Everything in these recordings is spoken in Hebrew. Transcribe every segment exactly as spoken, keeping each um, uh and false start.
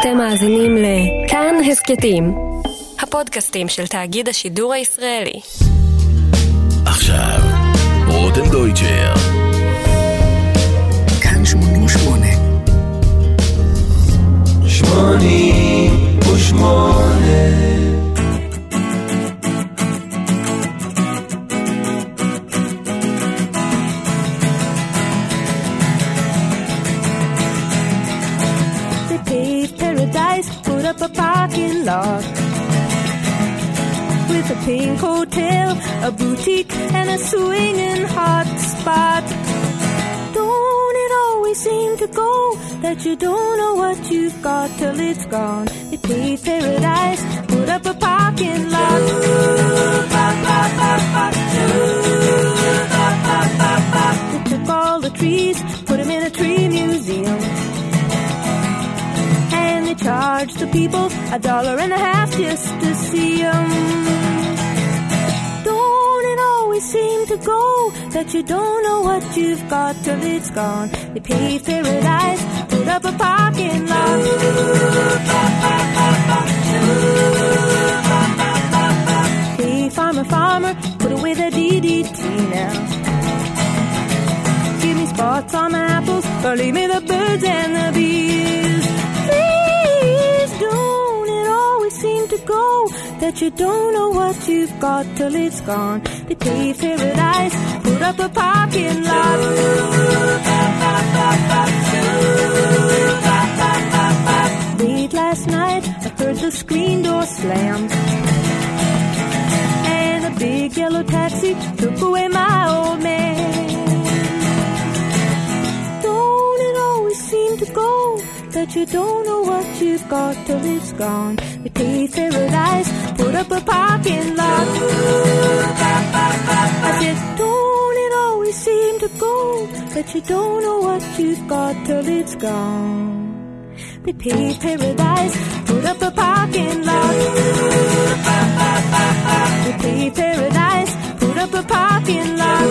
אתם מאזינים לכאן הסקטים, הפודקאסטים של תאגיד השידור הישראלי. עכשיו, רותם דויטשר. כאן שמונים ושמונה. שמונים ושמונה. A parking lot with a pink hotel, a boutique, and a swinging hot spot. Don't it always seem to go that you don't know what you've got till it's gone? They paved paradise, put up a parking lot. They took all the trees, put them in a tree museum. And they charge the people a dollar and a half just to see them. Don't it always seem to go that you don't know what you've got till it's gone? They paved paradise, put up a parking lot. Hey, farmer, farmer, put away the D D T now. Give me spots on the apples, or leave me the birds and the bees. To go that you don't know what you've got till it's gone. They paved paradise, put up a parking lot. Late last night I heard the screen door slam, and a big yellow taxi took away my old man. Don't it always seem to go that you don't know what you've got till it's gone? We paved paradise, put up a parking lot. I said, don't it always seem to go that you don't know what you've got till it's gone? We paved paradise, put up a parking lot. We paved paradise, put up a parking lot.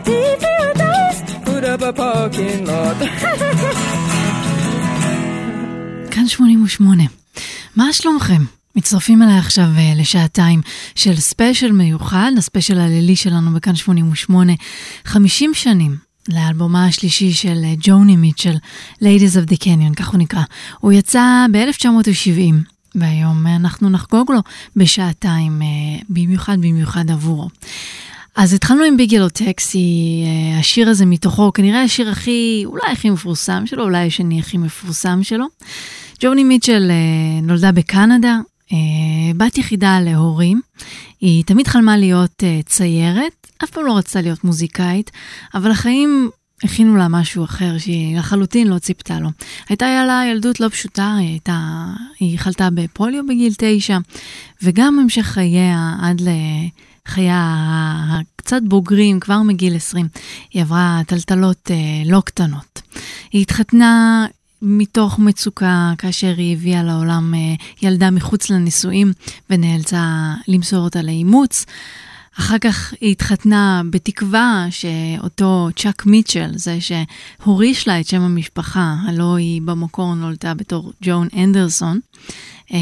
We paved paradise, put up a parking lot. כאן שמונים ושמונה. מה שלומכם? מצטרפים אליי עכשיו לשעתיים של ספיישל מיוחד, הספיישל הלילי שלנו בכאן שמונים ושמונה, חמישים שנים לאלבומה השלישי של ג'וני מיטשל, Ladies of the Canyon, כך הוא נקרא. הוא יצא ב-אלף תשע מאות שבעים, והיום אנחנו נחגוג לו בשעתיים, במיוחד במיוחד עבורו. אז התחלנו עם ביג ילו טקסי, השיר הזה מתוכו, כנראה השיר הכי, אולי הכי מפורסם שלו, אולי השני הכי מפורסם שלו. ג'וני מיטשל נולדה בקנדה, בת יחידה להורים, היא תמיד חלמה להיות ציירת, אף פעם לא רצתה להיות מוזיקאית, אבל החיים הכינו לה משהו אחר שהיא לחלוטין לא ציפתה לו. הייתה לה ילדות לא פשוטה, היא, הייתה, היא חלתה בפוליו בגיל תשע, וגם המשך חייה עד ל... חיה קצת בוגרים, כבר מגיל עשרים, היא עברה טלטלות אה, לא קטנות. היא התחתנה מתוך מצוקה כאשר היא הביאה לעולם אה, ילדה מחוץ לנישואים ונאלצה למסור אותה לאימוץ. אחר כך היא התחתנה בתקווה שאותו צ'אק מיטשל, זה שהוריש לה את שם המשפחה, הלא היא במקור נולדה בתור ג'ון אנדרסון, אה,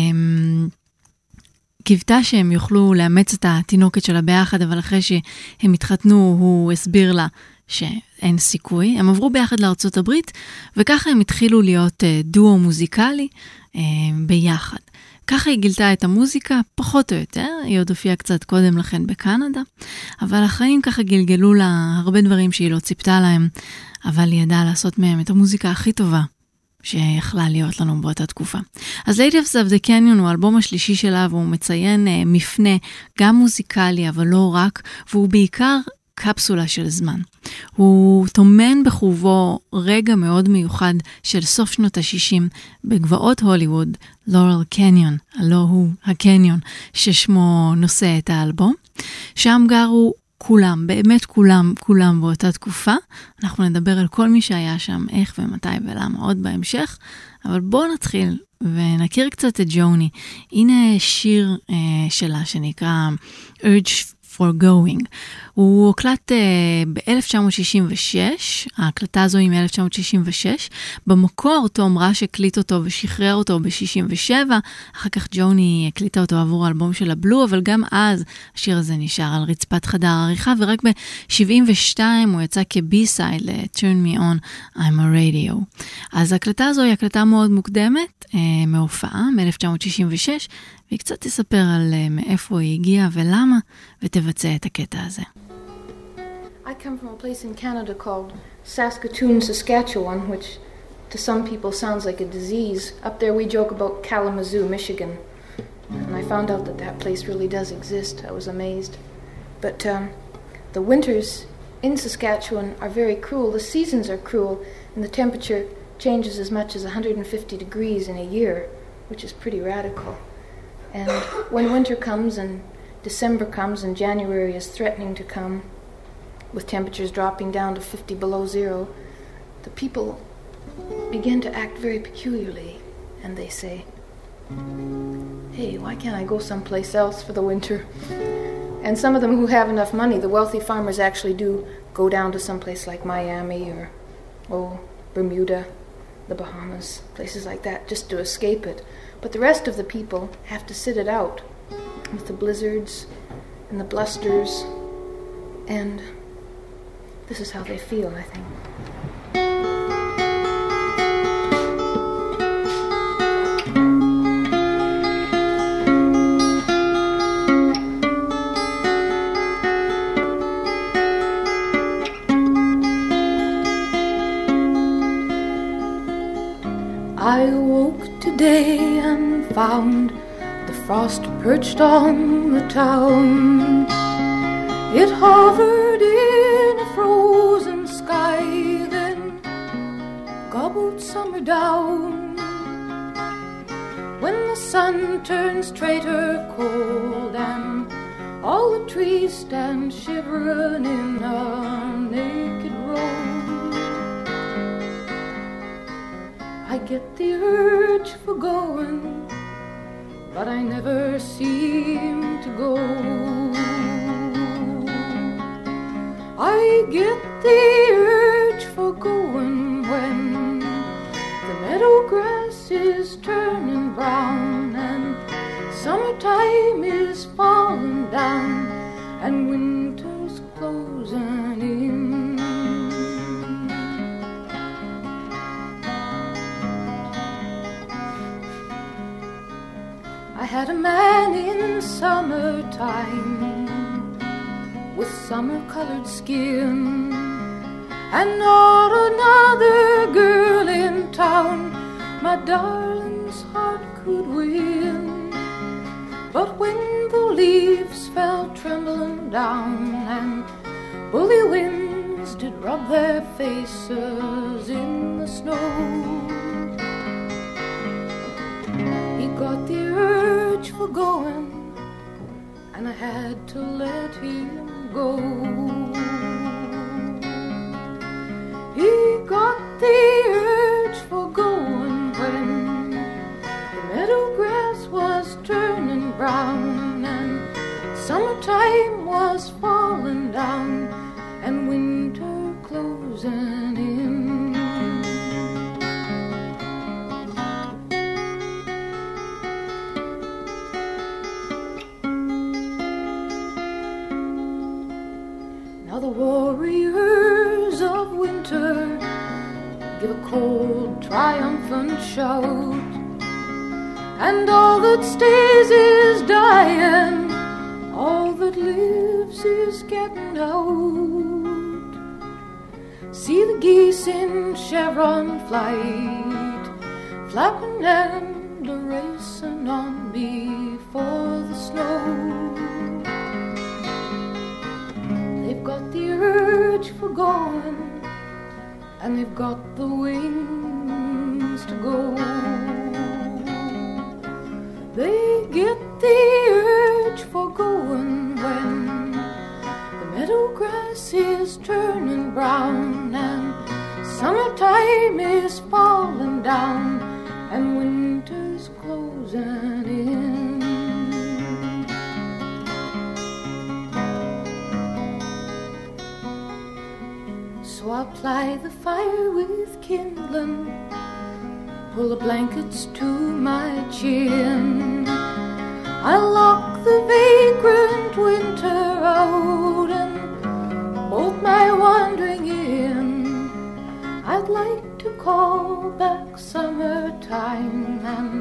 קיוותה שהם יוכלו לאמץ את התינוקת שלה ביחד, אבל אחרי שהם התחתנו, הוא הסביר לה שאין סיכוי. הם עברו ביחד לארצות הברית, וככה הם התחילו להיות דואו מוזיקלי ביחד. ככה היא גילתה את המוזיקה, פחות או יותר, היא עוד הופיעה קצת קודם לכן בקנדה, אבל החיים ככה גלגלו לה הרבה דברים שהיא לא ציפתה להם, אבל היא ידעה לעשות מהם את המוזיקה הכי טובה שיכלה להיות לנו באותה תקופה. אז Ladies of the Canyon הוא האלבום השלישי שלה, והוא מציין uh, מפנה גם מוזיקלי, אבל לא רק, והוא בעיקר קפסולה של זמן. הוא תומן בחובו רגע מאוד מיוחד של סוף שנות ה-שישים בגבעות הוליווד, לורל קניון, הלא הוא הקניון, ששמו נושא את האלבום. שם גרו כולם, באמת כולם, כולם באותה תקופה. אנחנו נדבר על כל מי שהיה שם, איך ומתי ולמה, עוד בהמשך. אבל בואו נתחיל ונכיר קצת את ג'וני. הנה שיר אה, שלה שנקרא Urge for Going. הוא הוקלט ב-אלף תשע מאות שישים ושש, ההקלטה הזו היא מ-אלף תשע מאות שישים ושש, במקור תום ראש הקליט אותו ושחרר אותו ב-שישים ושבע, אחר כך ג'וני הקליטה אותו עבור האלבום של הבלו, אבל גם אז השיר הזה נשאר על רצפת חדר העריכה, ורק ב-שבעים ושתיים הוא יצא כ-B-side ל-Turn Me On, I'm a Radio. אז ההקלטה הזו היא הקלטה מאוד מוקדמת, מהופעה מ-אלף תשע מאות שישים ושש, והיא קצת תספר על מאיפה היא הגיעה ולמה, ותבצע את הקטע הזה. I come from a place in Canada called Saskatoon, Saskatchewan, which to some people sounds like a disease. Up there we joke about Kalamazoo, Michigan. And I found out that that place really does exist. I was amazed. But um, the winters in Saskatchewan are very cruel. The seasons are cruel, and the temperature changes as much as one hundred fifty degrees in a year, which is pretty radical. And when winter comes and December comes and January is threatening to come, with temperatures dropping down to fifty below zero, the people begin to act very peculiarly, and they say, hey, why can't I go someplace else for the winter? And some of them who have enough money, the wealthy farmers actually do go down to someplace like Miami or, oh, Bermuda, the Bahamas, places like that, just to escape it. But the rest of the people have to sit it out with the blizzards and the blusters, and this is how they feel, I think. I woke today and found the frost perched on the town. It hovered in a frozen sky, then gobbled summer down. When the sun turns traitor cold and all the trees stand shivering in a naked road, I get the urge for going, but I never seem to go. I get the urge for going when the meadow grass is turning brown and summertime is falling down and winter's closing in. I had a man in summertime with summer-colored skin, and not another girl in town my darling's heart could win. But when the leaves fell trembling down and bully winds did rub their faces in the snow, he got the urge for going, and I had to let him go. He got the urge for going when the meadow grass was turning brown and summertime was falling down and winter closing in. The warriors of winter give a cold, triumphant shout, and all that stays is dying, all that lives is getting out. See the geese in chevron flight, flapping and a-racing on before the snow. They've got the urge for going, and they've got the wings to go. They get the urge for going when the meadow grass is turning brown and summertime is falling down and winter's closing in. I'll ply the fire with kindling, pull the blankets to my chin. I'll lock the vagrant winter out and bolt my wandering in. I'd like to call back summertime and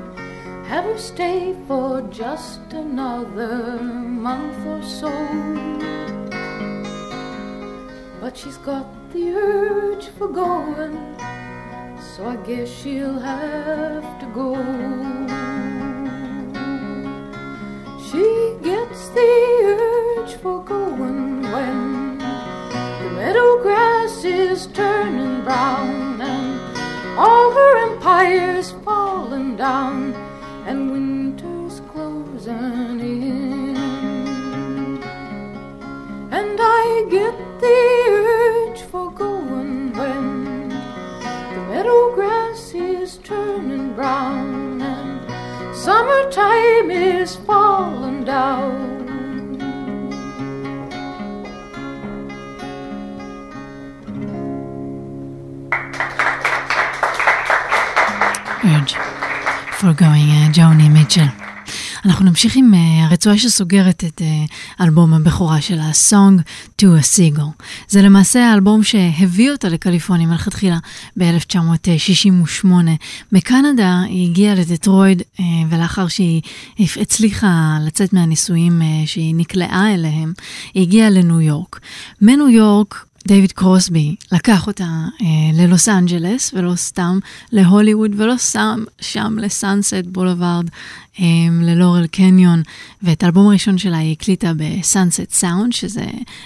have her stay for just another month or so. But she's got the urge for going, so I guess she'll have to go. She gets the urge for going when the meadow grass is turning brown and all her empire's falling down and winter's closing in. And I get the urge for going when the meadow grass is turning brown and summertime is falling down. Urge for going, ג'וני מיטשל. אנחנו נמשיך עם הרצועה שסוגרת את אלבום הבכורה שלה, Song to a Seagull. זה למעשה האלבום שהביא אותה לקליפורניה מלכתחילה ב-אלף תשע מאות שישים ושמונה. בקנדה היא הגיעה לדטרויד, ולאחר שהיא הצליחה לצאת מהניסויים שהיא נקלעה אליהם, היא הגיעה לניו יורק. מניו יורק, דייוויד קרוסבי לקח אותה אה, ללוס אנג'לס, ולא סתם להוליווד, ולא סתם שם לסאנסט בולווארד, אה, ללורל קניון, ואת האלבום הראשון שלה היא הקליטה בסאנסט סאונד, שזה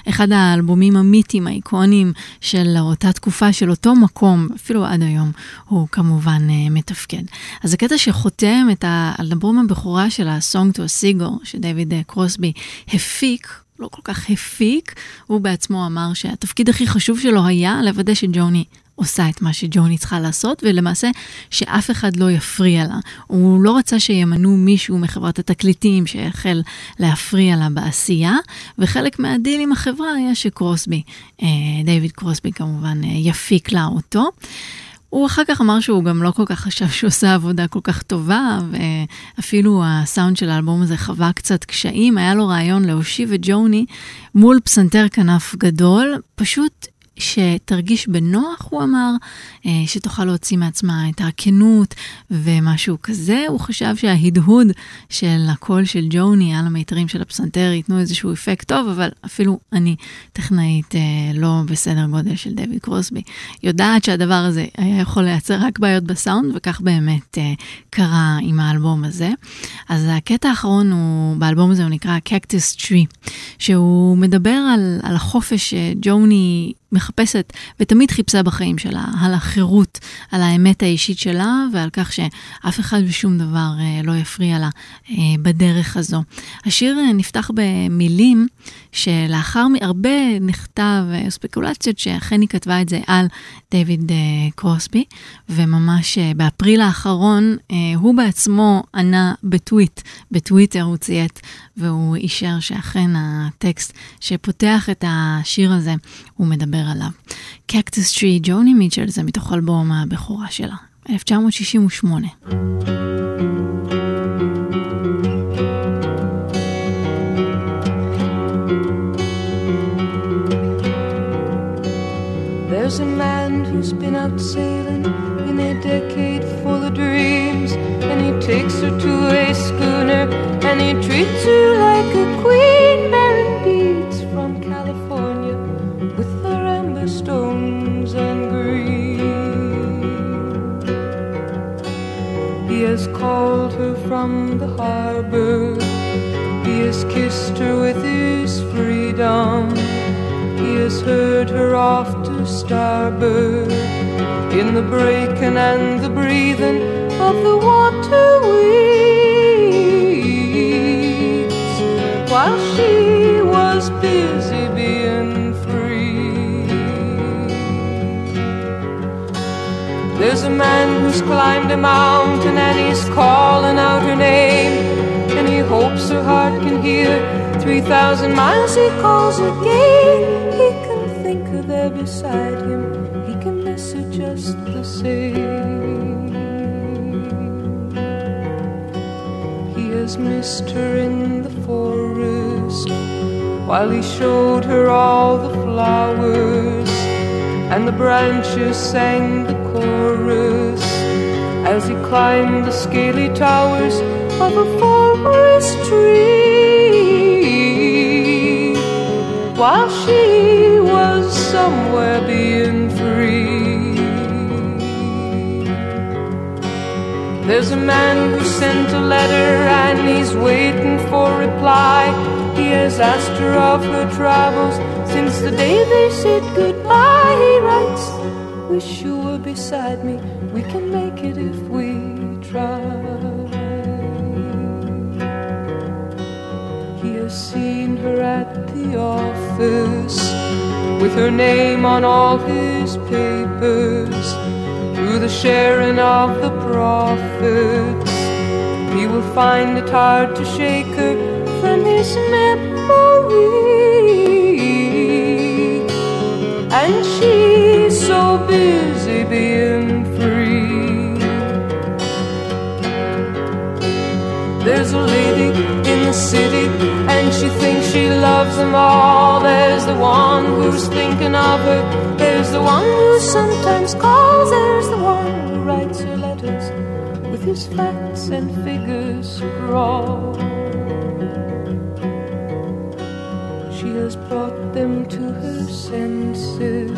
אחד האלבומים המיתיים האיקונים של אותה תקופה, של אותו מקום, אפילו עד היום הוא כמובן אה, מתפקד. אז הקטע שחותם את האלבום הבכורה שלה, Song to a Seagull, שדייוויד קרוסבי הפיק, לא כל כך הפיק, הוא בעצמו אמר שהתפקיד הכי חשוב שלו היה לוודא שג'וני עושה את מה שג'וני צריכה לעשות, ולמעשה שאף אחד לא יפריע לה. הוא לא רצה שימנו מישהו מחברת התקליטים שהחל להפריע לה בעשייה, וחלק מהדיל עם החברה היה שקרוסבי, דייוויד קרוסבי כמובן, יפיק לה אותו. הוא אחר כך אמר שהוא גם לא כל כך חשב שהוא עושה עבודה כל כך טובה, ואפילו הסאונד של האלבום הזה חווה קצת קשיים. היה לו רעיון להושיב את ג'וני מול פסנתר כנף גדול, פשוט שתרגיש בנוח, הוא אמר, שתוכל להוציא מעצמה את הכנות ומשהו כזה. הוא חשב שההדהוד של הקול של ג'וני על המיתרים של הפסנתר ייתנו איזשהו אפקט טוב, אבל אפילו אני טכנאית לא בסדר גודל של דייוויד קרוסבי יודעת שהדבר הזה היה יכול לייצר רק בעיות בסאונד, וכך באמת קרה עם האלבום הזה. אז הקטע האחרון הוא, באלבום הזה הוא נקרא Cactus Tree, שהוא מדבר על, על החופש שג'וני מחפשת ותמיד חיפשה בחיים שלה, על החירות, על האמת האישית שלה, ועל כך שאף אחד ושום דבר לא יפריע לה בדרך הזו. השיר נפתח במילים שלאחר הרבה נכתב ספקולציות שאכן היא כתבה את זה על דייוויד קרוסבי, וממש באפריל האחרון הוא בעצמו ענה בטוויט, בטוויטר הוא ציית, והוא אישר שאכן הטקסט שפותח את השיר הזה הוא מדבר עליו. Cactus Tree, ג'וני מיטשל, זה מתוך אלבום הבכורה שלה, אלף תשע מאות שישים ושמונה. There's a man who's been out sailing in a decade full of dreams, and he takes her to a schooner and he treats her like a queen, bearing beads from California with the amber stones and green. He has called her from the harbor, he has kissed her with his freedom, he has heard her off to starboard in the breaking and the breathing of the water weeds, while she was busy being free. There's a man who's climbed a mountain and he's calling out her name, and he hopes her heart can hear. Three thousand miles he calls again, he can think of her beside him kiss her just the same. He has missed her in the forest, while he showed her all the flowers, and the branches sang the chorus as he climbed the scaly towers of a forest tree, while she was somewhere being free. There's a man who sent a letter and he's waiting for reply. He has asked her of her travels since the day they said goodbye. He writes, wish you were beside me, we can make it if we try. Seen her at the office with her name on all his papers. Through the sharing of the profits, he will find it hard to shake her from his memory. And she's so busy being free. There's a lady city, and she thinks she loves them all. There's the one who's thinking of her, there's the one who sometimes calls, there's the one who writes her letters with his facts and figures scrawled. She has brought them to her senses,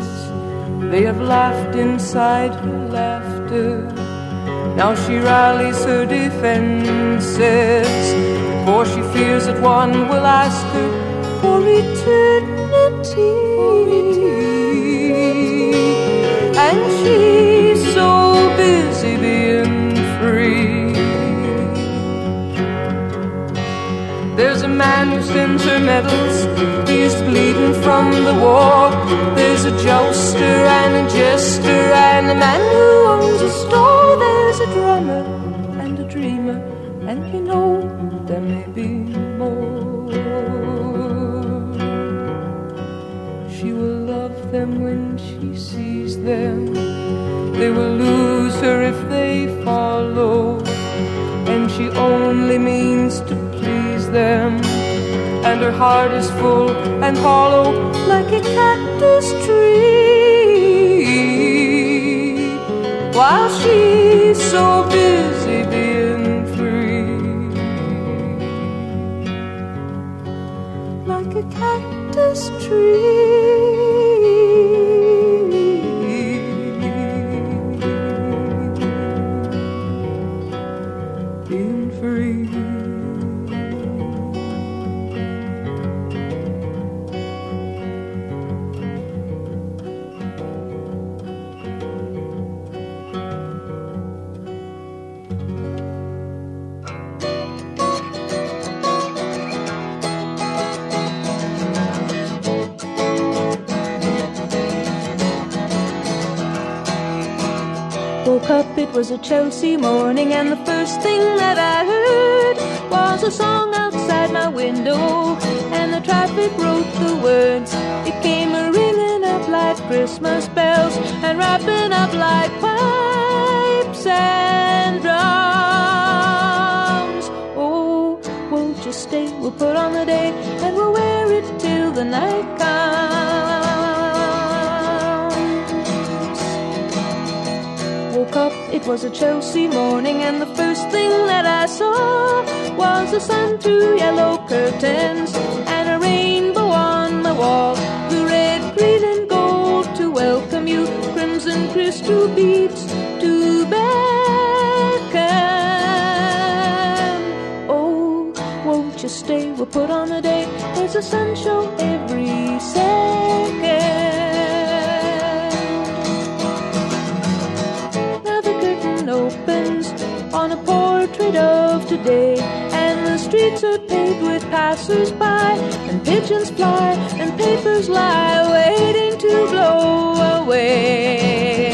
they have laughed inside her laughter. Now she rallies her defenses, for she fears that one will ask her for eternity. And she's so busy being free. There's a man who sends her medals, he's bleeding from the war. There's a jouster and a jester and a man who owns a store. There's a drummer and a dreamer, and you know there may be more. She will love them when she sees them, they will lose her if they follow, and she only means to please them, and her heart is full and hollow like a cactus tree, while she's so busy being. A cactus tree, being free. It was a Chelsea morning, and the first thing that I heard was a song outside my window, and the traffic wrote the words. It came a-ringing up like Christmas bells, and wrapping up like pipes and drums. Oh, won't you stay, we'll put on the day, and we'll wear it till the night comes. Up. It was a Chelsea morning, and the first thing that I saw was the sun through yellow curtains and a rainbow on the wall. Blue, red, green, and gold to welcome you, crimson crystal beads to beckon. Oh, won't you stay? We'll put on a day. There's a sun show every second. On a portrait of today, and the streets are paved with passers-by, and pigeons fly, and papers lie waiting to blow away.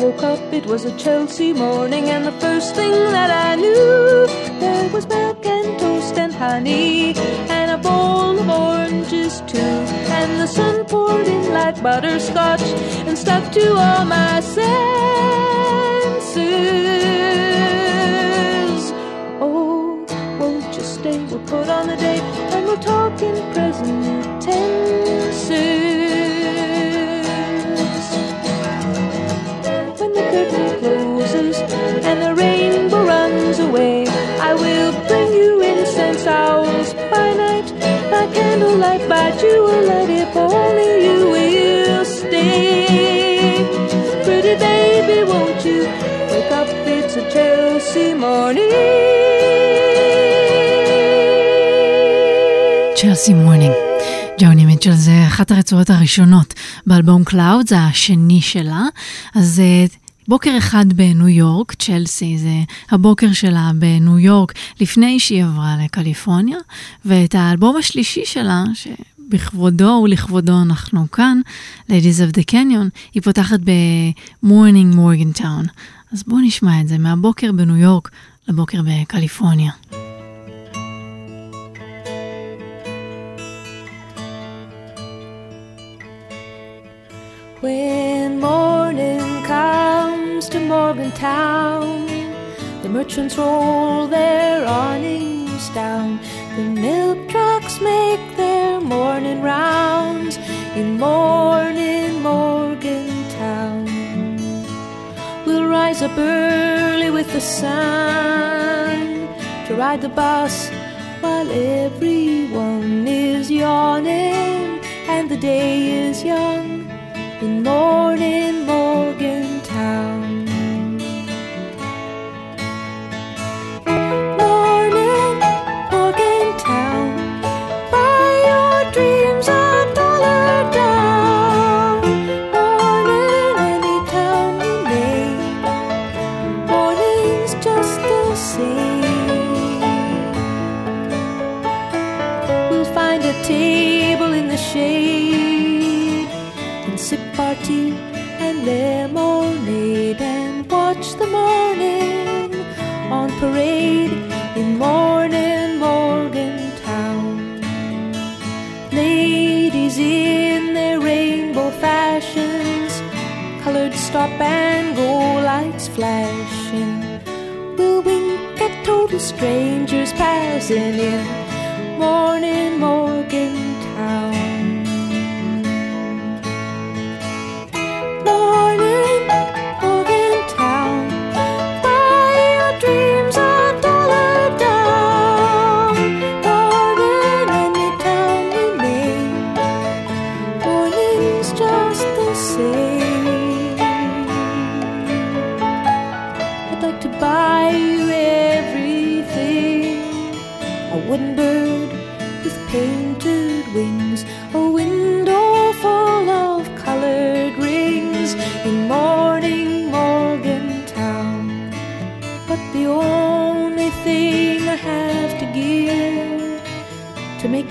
Woke up, it was a Chelsea morning, and the first thing that I knew, there was milk and toast and honey, and a bowl of oranges too. And the sun poured in like butterscotch and stuck to all my senses. Oh, won't you stay? We'll put on the date and we'll talk in present tenses. When the curtain closes and the rainbow runs away, I will bring you incense owls by night, by candlelight, by jewelry, if only you will stay. Pretty baby, won't you wake up? It's a Chelsea morning. Chelsea morning. ג'וני מיטשל זה אחת הרצועות הראשונות באלבום קלאוד, זה השני שלה. אז בוקר אחד בניו יורק, צ'לסי זה הבוקר שלה בניו יורק לפני שהיא עברה לקליפורניה, ואת האלבום השלישי שלה, שבכבודו ולכבודו אנחנו כאן, Ladies of the Canyon, היא פותחת ב-Morning Morgantown. אז בואו נשמע את זה, מהבוקר בניו יורק לבוקר בקליפורניה. When morning comes to Morgantown, the merchants roll their awnings down. The milk trucks make their morning rounds in morning Morgantown. We'll rise up early with the sun to ride the bus while everyone is yawning and the day is young in morning Morgantown. Morning Morgantown, buy your dreams a dollar down. Morning any town you name, morning's just the same. We'll find a table in the shade, sip our tea and lemonade, and watch the morning on parade in morning Morgantown. Ladies in their rainbow fashions, colored stop and go lights flashing, will wink at total strangers passing in morning Morgantown.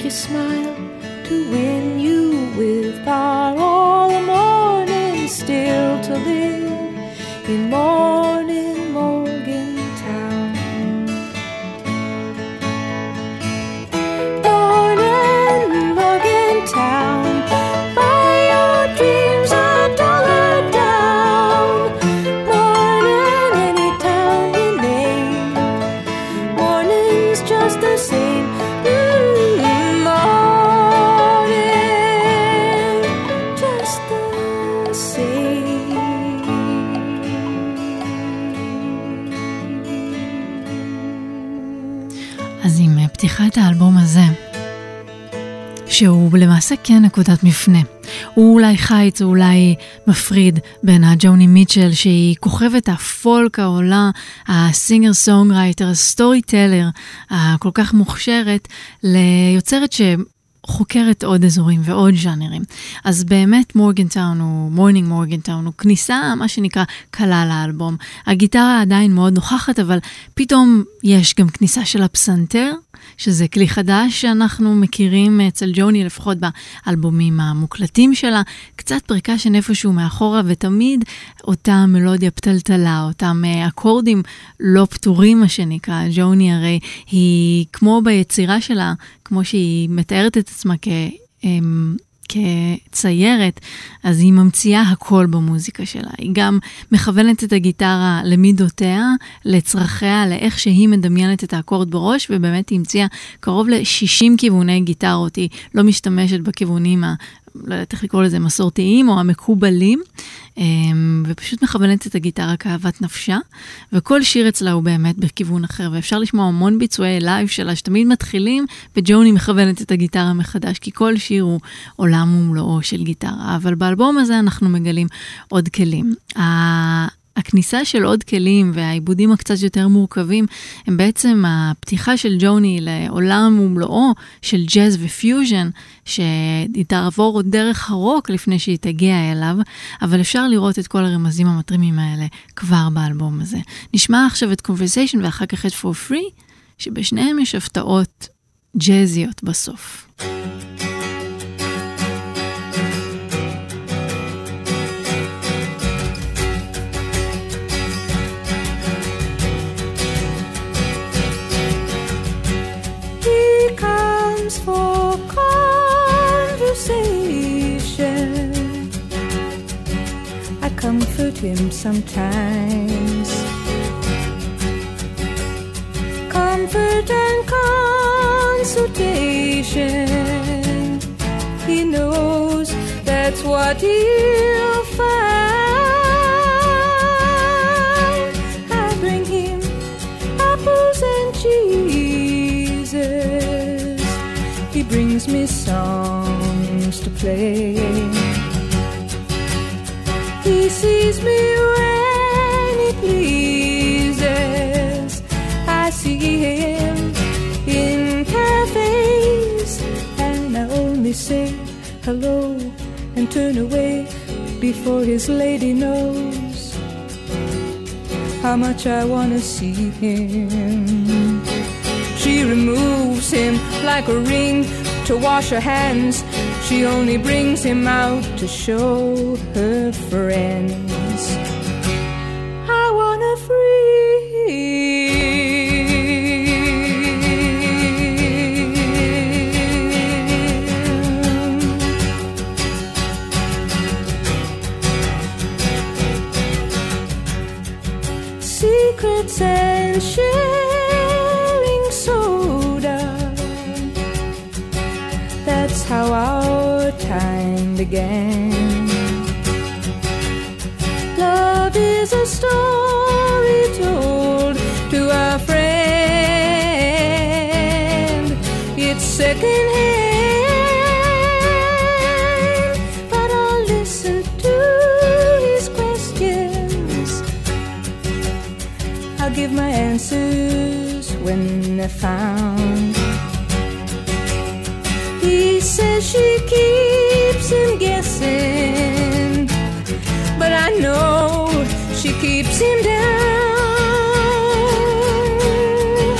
You smile to win you with our all the morning still to live in morning Morgantown. Morning Morgantown, buy your dreams a dollar down. Morning any town you name, morning's just the same. את האלבום הזה, שהוא למעשה כן נקודת מפנה, הוא אולי חיץ, הוא אולי מפריד בין הג'וני מיטשל שהיא כוכבת הפולק העולה, הסינגר סונגרייטר, הסטורי טלר הכל כך מוכשרת, ליוצרת ש... חוקרת עוד אזורים ועוד ז'אנרים. אז באמת מורגנטאון הוא מורנינג מורגנטאון, הוא כניסה מה שנקרא קלה לאלבום. הגיטרה עדיין מאוד נוכחת, אבל פתאום יש גם כניסה של הפסנתר שזה כלי חדש שאנחנו מכירים אצל ג'וני, לפחות באלבומים המוקלטים שלה, קצת פריקה שנפשהו מאחורה, ותמיד אותה מלודיה פטלטלה, אותם אקורדים לא פטורים, מה שנקרא. ג'וני הרי היא כמו ביצירה שלה, כמו שהיא מתארת את עצמה כ... כציירת, אז היא ממציאה הכל במוזיקה שלה. היא גם מכוונת את הגיטרה למידותיה, לצרכיה, לאיך שהיא מדמיינת את האקורד בראש, ובאמת היא המציאה קרוב ל-שישים כיווני גיטרות. היא לא משתמשת בכיוונים ה... לא יודעת איך לקרוא לזה, מסורתיים או המקובלים, ופשוט מכוונת את הגיטרה כאהבת נפשה, וכל שיר אצלה הוא באמת בכיוון אחר, ואפשר לשמוע המון ביצועי לייב שלה, שתמיד מתחילים, וג'וני מכוונת את הגיטרה מחדש, כי כל שיר הוא עולם ומלואו של גיטרה, אבל באלבום הזה אנחנו מגלים עוד כלים. הכניסה של עוד כלים והעיבודים הקצת יותר מורכבים הם בעצם הפתיחה של ג'וני לעולם ומלואו של ג'אז ופיוז'ן, שהיא תעבור עוד דרך הרוק לפני שהיא תגיע אליו, אבל אפשר לראות את כל הרמזים המטרימים האלה כבר באלבום הזה. נשמע עכשיו את Conversation ואחר כך את For Free, שבשניהם יש הפתעות ג'אזיות בסוף. For conversation, I comfort him sometimes. Comfort and consultation, he knows that's what he'll find. I bring him apples and cheeses, he brings me songs to play. He sees me when he pleases. I see him in cafes, and I only say hello and turn away before his lady knows how much I want to see him. She removes him like a ring to wash her hands. She only brings him out to show her friends. I wanna free. Secrets and shit, how our time began. Love is a story told to our friend. It's second hand, but I'll listen to his questions. I'll give my answers when they're found. He says she keeps him guessing, but I know she keeps him down.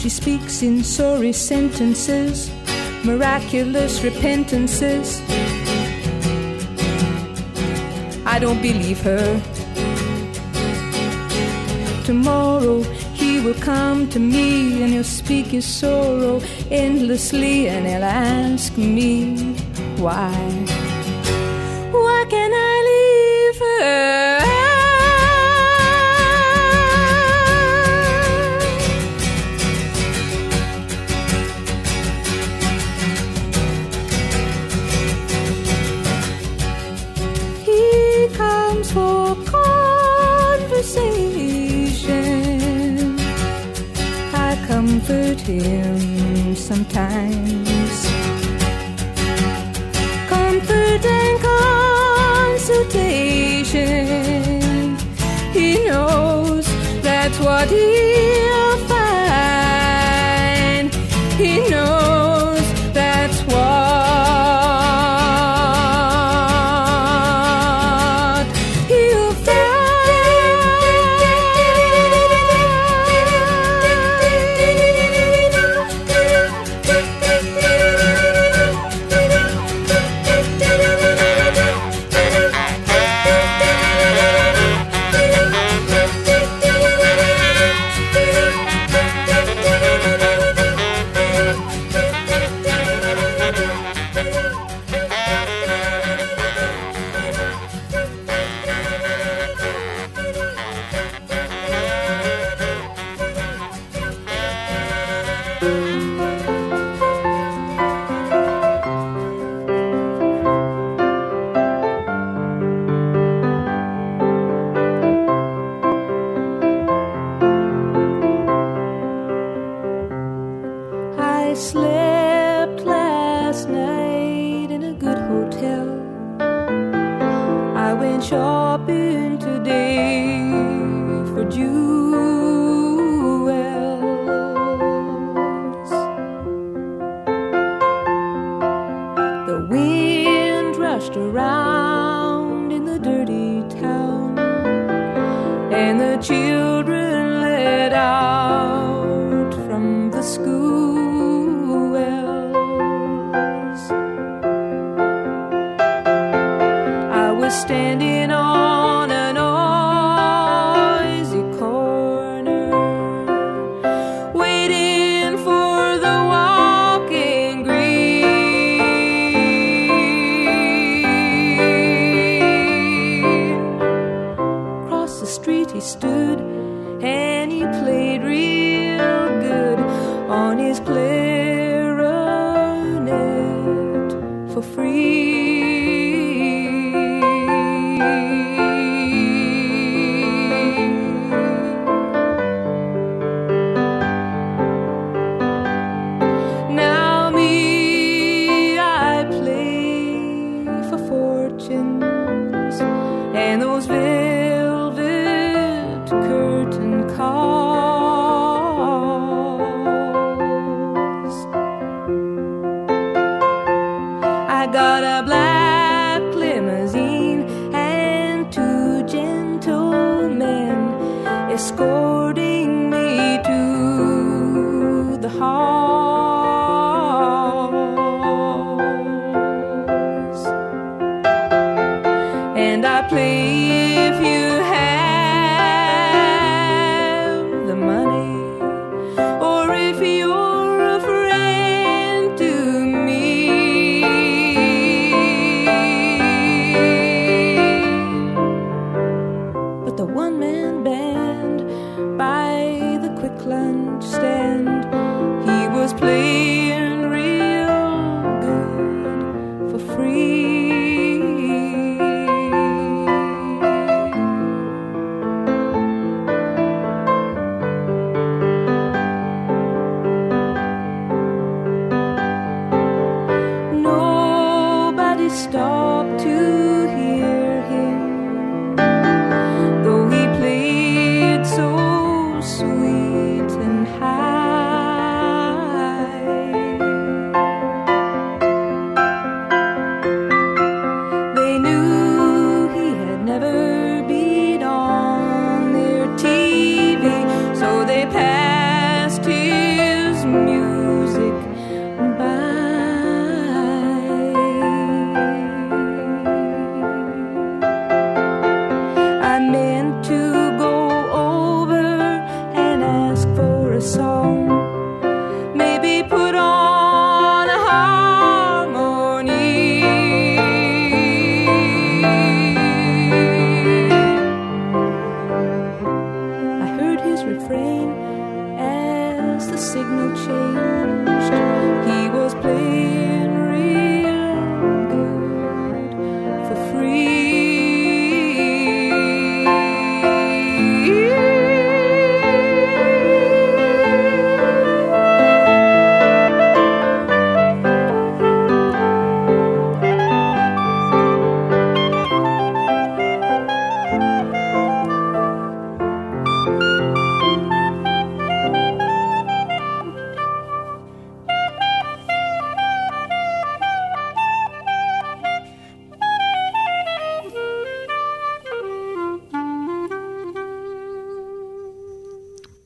She speaks in sorry sentences, miraculous repentances. I don't believe her. Tomorrow he will come to me and he'll speak his sorrow endlessly, and he'll ask me why. Why can I leave her? He comes for conversation. I comfort him sometimes. Comfort and consultation, he knows that's what he'll find. He knows that's what he'll find. music by.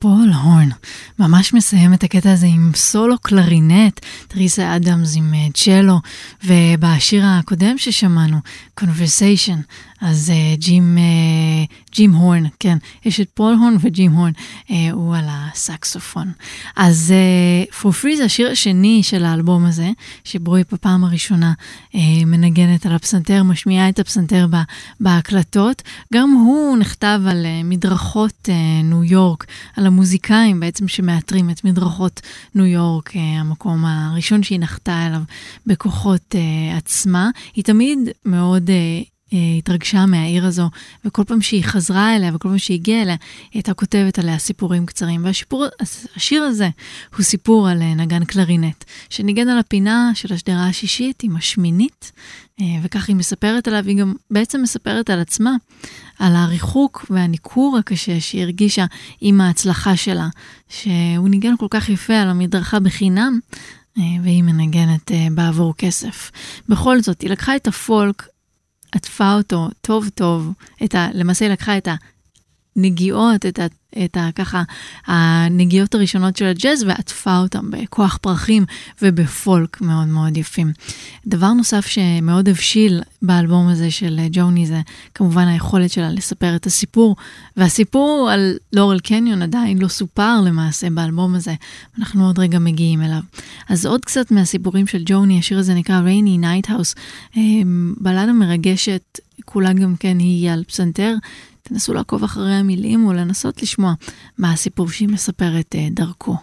פול הורן ממש מסיים את הקטע הזה עם סולו קלרינט, טריסה אדמס עם צ'לו, ובשיר הקודם ששמענו, Conversation, אז ג'ים, ג'ים הורן, כן, יש את פול הורן וג'ים הורן, הוא על הסקסופון. אז For Free זה השיר השני של האלבום הזה, שבו היא בפעם הראשונה מנגנת על הפסנתר, משמיעה את הפסנתר בהקלטות. גם הוא נכתב על מדרכות ניו יורק, על המוזיקאים בעצם שמאתרים את מדרכות ניו יורק, המקום הראשון שהיא נחתה אליו בכוחות עצמה. היא תמיד מאוד התרגשה מהעיר הזו, וכל פעם שהיא חזרה אליה, וכל פעם שהיא הגיעה אליה, היא הייתה כותבת עליה סיפורים קצרים. והשיר הזה הוא סיפור על נגן קלרינט, שניגן על הפינה של השדרה השישית עם השמינית, וכך היא מספרת עליו, היא גם בעצם מספרת על עצמה, על הריחוק והניכור הקשה שהיא הרגישה עם ההצלחה שלה, שהוא ניגן כל כך יפה על המדרכה בחינם, והיא מנגנת בעבור כסף. בכל זאת, היא לקחה את הפולק, עטפה אותו טוב טוב, את ה, למעשה היא לקחה את הנגיעות, את, ה, את ה, ככה, הנגיעות הראשונות של הג'אז, ועטפה אותם בכוח פרחים ובפולק מאוד מאוד יפים. דבר נוסף שמאוד הבשיל באלבום הזה של ג'וני זה כמובן היכולת שלה לספר את הסיפור, והסיפור על לורל קניון עדיין לא סופר למעשה באלבום הזה, אנחנו עוד רגע מגיעים אליו. אז עוד קצת מהסיפורים של ג'וני, השיר הזה נקרא Rainy Night House, בלדה מרגשת, כולה גם כן היא על פסנתר, תנסו לעקוב אחרי המילים ולנסות לשמוע מה הסיפור שהיא מספרת דרכו.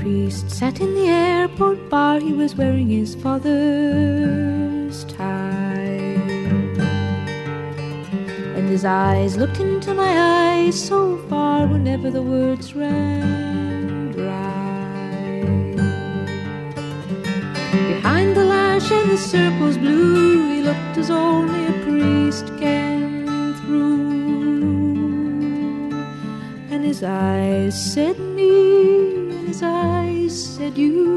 priest sat in the airport bar. He was wearing his father's tie. And his eyes looked into my eyes so far whenever the words ran dry. Behind the lash and the circle's blue, he looked as only a priest can through. And his eyes said me, his eyes said you,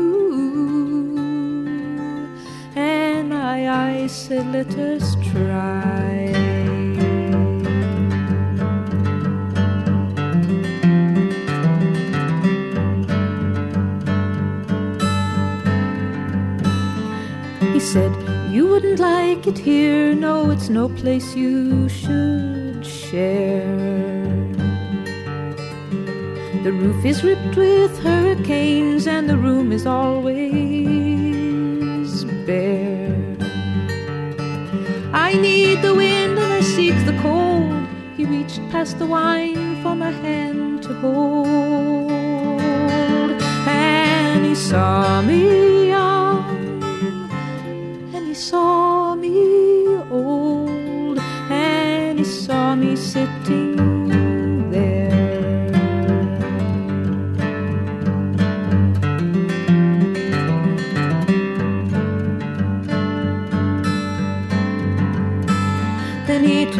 and my eyes said let us try. He said, you wouldn't like it here, no, it's no place you should share. The roof is ripped with hurricanes and the room is always bare. I need the wind and I seek the cold. He reached past the wine for my hand to hold. And he saw me young, and he saw me old, and he saw me sitting.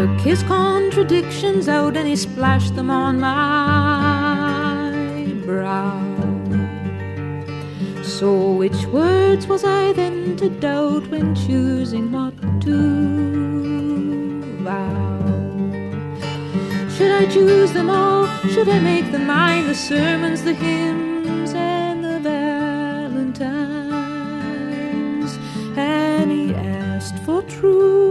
Took his contradictions out and he splashed them on my brow. So which words was I then to doubt when choosing what to vow? Should I choose them all? Should I make them mine? The sermons, the hymns, and the valentines. And he asked for truth.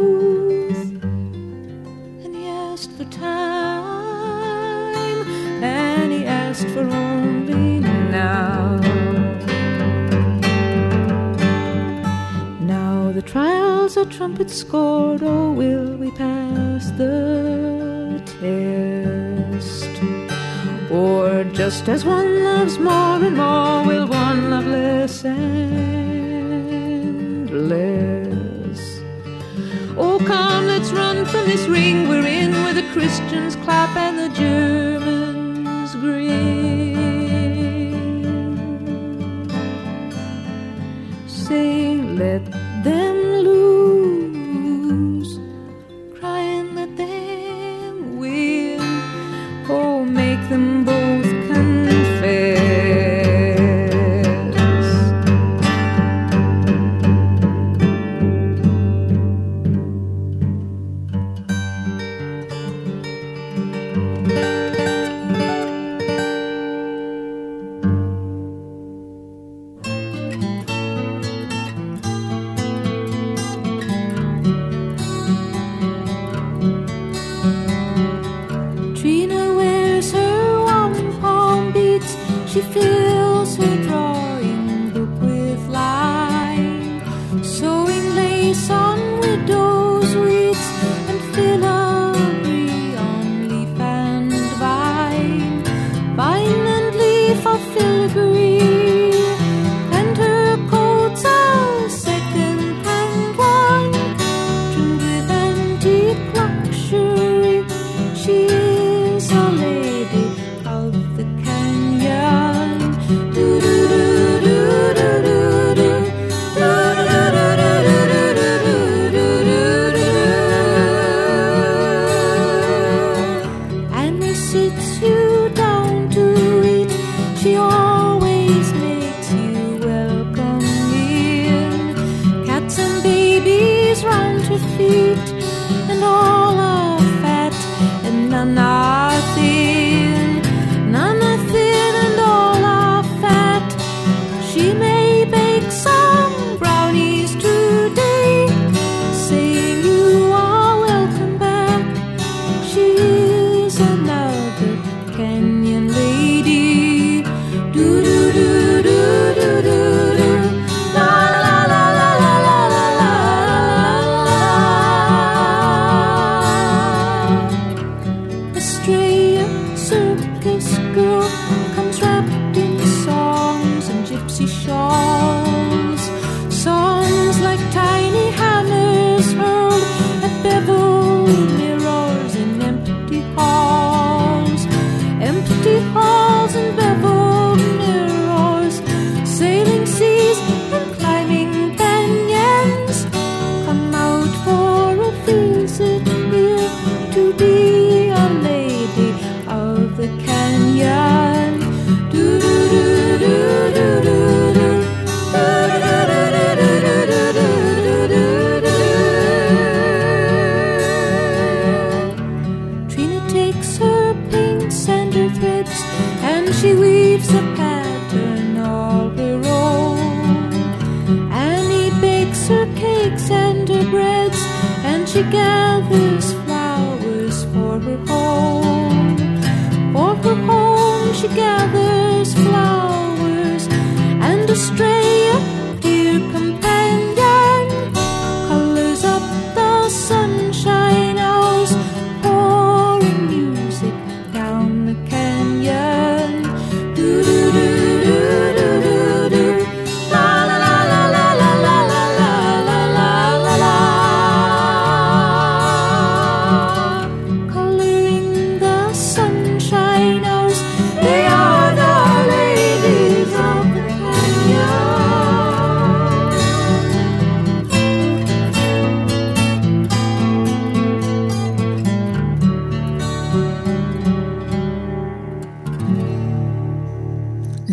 Time, and he asked for only now. Now the trials are trumpets scored, oh, will we pass the test? Or just as one loves more and more, will one love less and less? Oh, come, let's run from this ring we're in, where the Christians clap and the Germans grin. Sing, let them lose, cry and let them win, oh, make them both confess. she gathers flowers for her home. For her home she gathers flowers, and a stray dear companion colors up the sunshine hours, pouring music down the canyon. Do do do do do do do. La la la la la la la la la la la. Coloring the sunshine hours, they are the ladies of the canyon.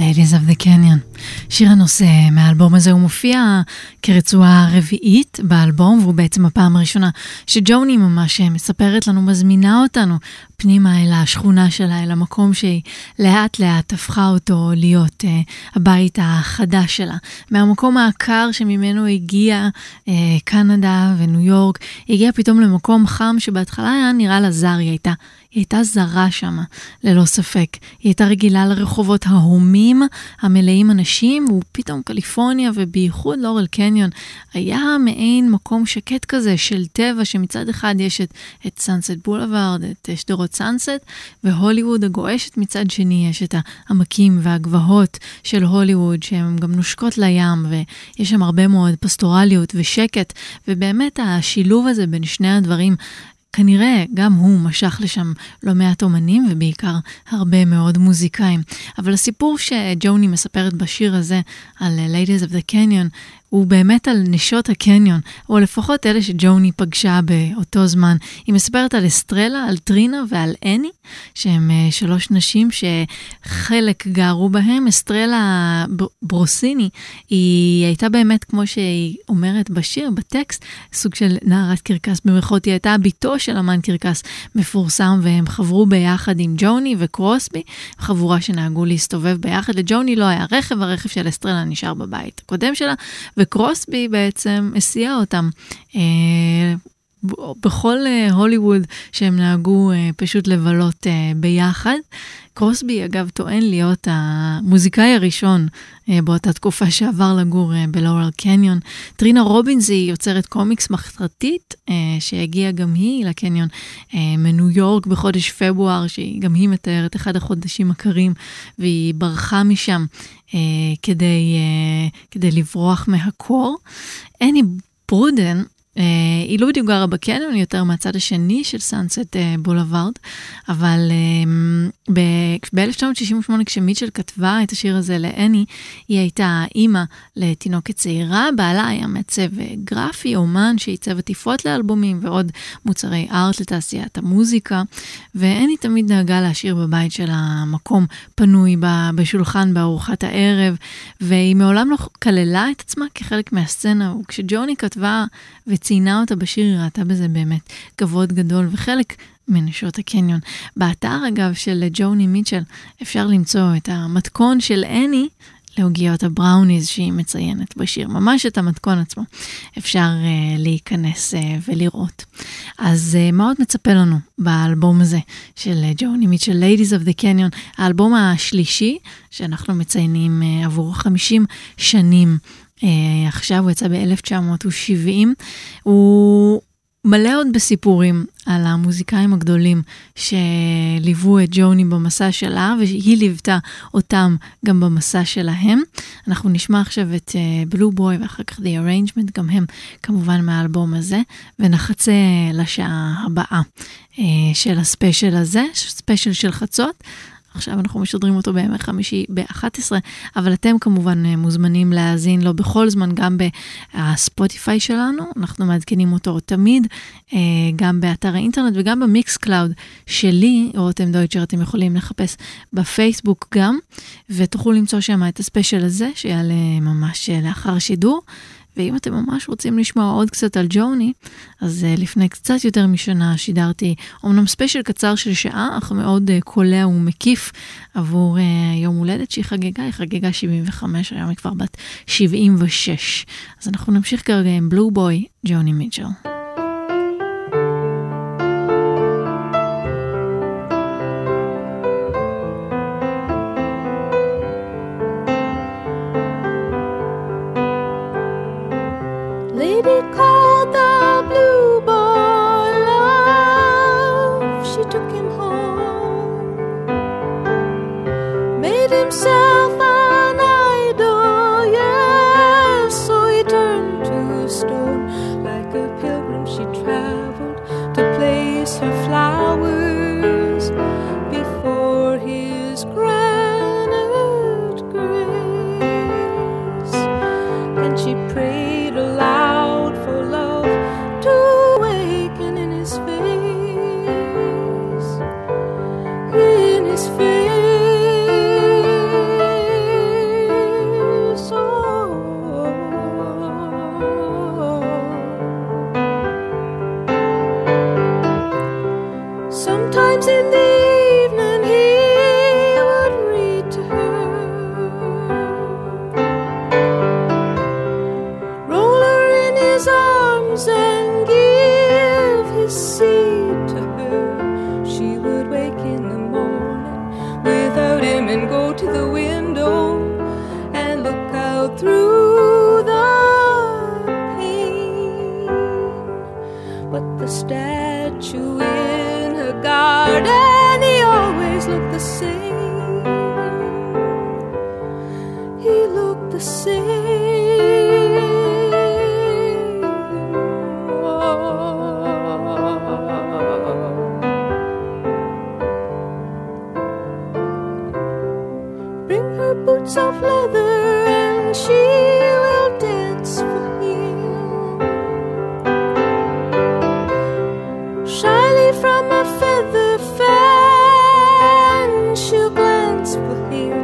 Ladies of the Canyon. שיר הנושא מהאלבום הזה, הוא מופיע כרצועה רביעית באלבום, והוא בעצם הפעם הראשונה שג'וני ממש מספרת לנו, מזמינה אותנו פנימה אל השכונה שלה, אל המקום שהיא לאט לאט הפכה אותו להיות אה, הבית החדש שלה. מהמקום העקר שממנו הגיע אה, קנדה וניו יורק, הגיע פתאום למקום חם שבהתחלה היה נראה לה זר. היא הייתה, היא הייתה זרה שמה, ללא ספק. היא הייתה רגילה לרחובות ההומים המלאים אנשים, ופתאום קליפורניה ובייחוד לורל קניון היה מעין מקום שקט כזה של טבע, שמצד אחד יש את, את סאנסט בולווארד, את שדרות סאנסט, והוליווד הגועשת, מצד שני יש את העמקים והגבהות של הוליווד שהן גם נושקות לים, ויש שם הרבה מאוד פסטורליות ושקט, ובאמת השילוב הזה בין שני הדברים כנראה גם הוא משך לשם לא מעט אומנים, ובעיקר הרבה מאוד מוזיקאים. אבל הסיפור שג'וני מספרת בשיר הזה על Ladies of the Canyon, הוא באמת על נשות הקניון, או לפחות אלה שג'וני פגשה באותו זמן. היא מספרת על אסטרלה, על טרינה ועל אני, שהם שלוש נשים שחלק גרו בהם. אסטרלה ברוסיני, היא הייתה באמת, כמו שהיא אומרת בשיר, בטקסט, סוג של נערת קרקס במרכאות. היא הייתה ביתו של אמן קרקס מפורסם, והם חברו ביחד עם ג'וני וקרוסבי, חבורה שנהגו להסתובב ביחד. לג'וני לא היה רכב, הרכב של אסטרלה נשאר בבית הקודם שלה, וקרוסבי בעצם הסיע אותם אה, בכל אה, הוליווד שהם נהגו אה, פשוט לבלות אה, ביחד. קרוסבי אגב טוען להיות המוזיקאי הראשון אה, באותה תקופה שעבר לגור אה, בלורל קניון. טרינה רובינס היא יוצרת קומיקס מחתרתית אה, שהגיעה גם היא לקניון אה, מניו יורק בחודש פברואר, שגם היא מתארת אחד החודשים הקרים, והיא ברחה משם אה, כדי, אה, כדי לברוח מהקור. אני ברודן, היא לא בדיוק גרה בקניון, יותר מהצד השני של סאנסט בולווארד, אבל ב-אלף תשע מאות שישים ושמונה כשמיטשל כתבה את השיר הזה לאני, היא הייתה אימא לתינוקת צעירה, בעלה היה מעצב גרפי, אומן שעיצב עטיפות לאלבומים ועוד מוצרי ארט לתעשיית המוזיקה, ואני תמיד דאגה להשאיר בבית של המקום פנוי בשולחן בארוחת הערב, והיא מעולם לא כללה את עצמה כחלק מהסצנה, וכשג'וני כתבה וציינה אותה בשיר, היא ראתה בזה באמת כבוד גדול וחלק מנשות הקניון. באתר אגב של ג'וני מיטשל אפשר למצוא את המתכון של אני להוגיות הבראוניז שהיא מציינת בשיר, ממש את המתכון עצמו אפשר uh, להיכנס uh, ולראות. אז uh, מה עוד מצפה לנו באלבום הזה של ג'וני מיטשל, Ladies of the Canyon, האלבום השלישי שאנחנו מציינים uh, עבור חמישים שנים. Uh, עכשיו הוא יצא ב-אלף תשע מאות שבעים, הוא מלא עוד בסיפורים על המוזיקאים הגדולים שליוו את ג'וני במסע שלה, והיא ליוותה אותם גם במסע שלהם. אנחנו נשמע עכשיו את בלו בוי ואחר כך The Arrangement, גם הם כמובן מהאלבום הזה, ונחצה לשעה הבאה uh, של הספיישל הזה, ספיישל של חצות. עכשיו אנחנו משדרים אותו בימי חמישי ב-אחת עשרה, אבל אתם כמובן מוזמנים להאזין לו בכל זמן, גם בספוטיפיי שלנו, אנחנו מעדכנים אותו תמיד, גם באתר האינטרנט וגם במיקס קלאוד שלי, רותם דויטשר, אתם יכולים לחפש בפייסבוק גם, ותוכלו למצוא שם את הספיישל הזה, שיעלה ממש לאחר שידור. ואם אתם ממש רוצים לשמוע עוד קצת על ג'וני, אז לפני קצת יותר משנה שידרתי אומנם ספיישל קצר של שעה, אך מאוד קולע ומקיף עבור יום הולדת שהיא חגגה, היא חגגה שבעים וחמש, היום היא כבר בת שבעים ושש. אז אנחנו נמשיך כרגע עם בלו בוי, ג'וני מיטשל. the sea. Oh. Bring her boots of leather and she will dance for him. Shyly from a feather fan she'll glance for him.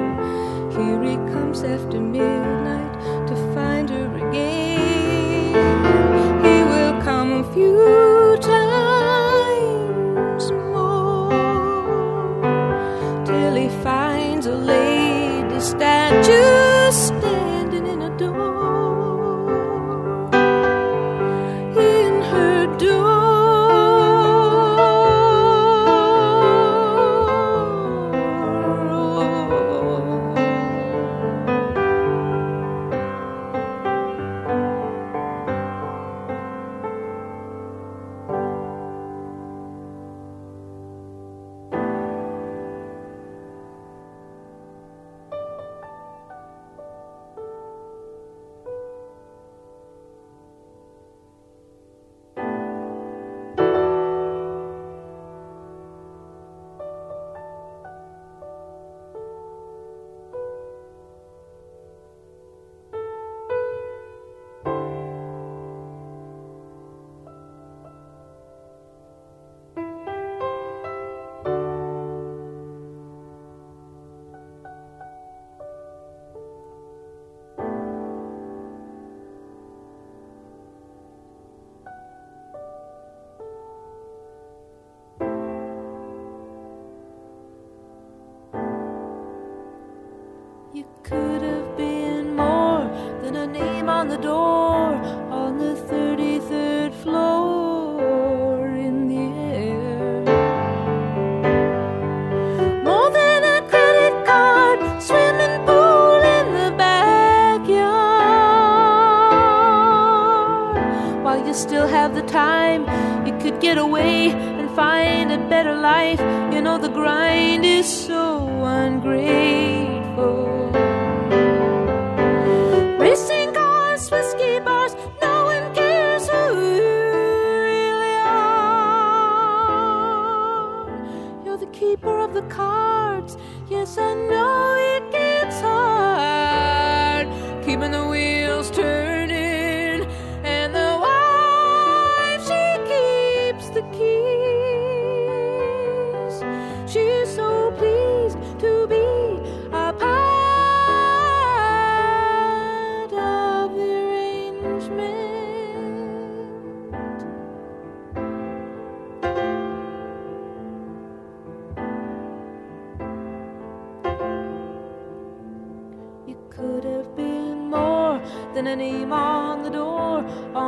Here he comes after midnight to find her again. He will come a few times more till he finds a lady statue standing in a door. In her door. Could have been more than a name on the door on the thirty-third floor in the air. More than a credit card, swimming pool in the backyard. While you still have the time, you could get away and find a better life. You know the grind is so ungrateful. Racing cars, whiskey bars, no one cares who you really are. You're the keeper of the cards, yes I know it gets hard. Keeping the wheels turning, and the wife, she keeps the keys. She's so pleased to be a part. Than a name on the door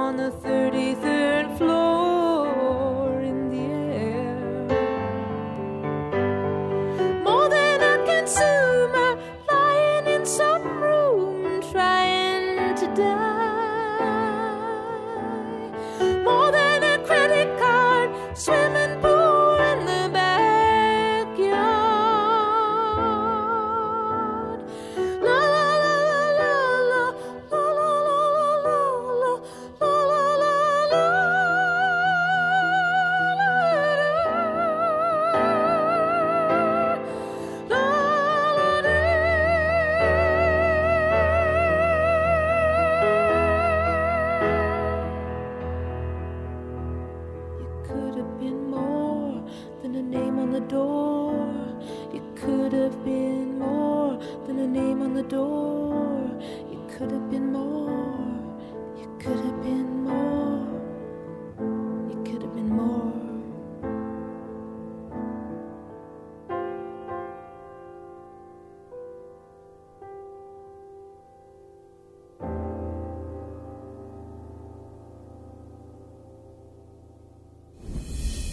on the thirty-third floor in the air. More than a consumer lying in some room trying to die. More than a credit card, swimming pool in the backyard. Love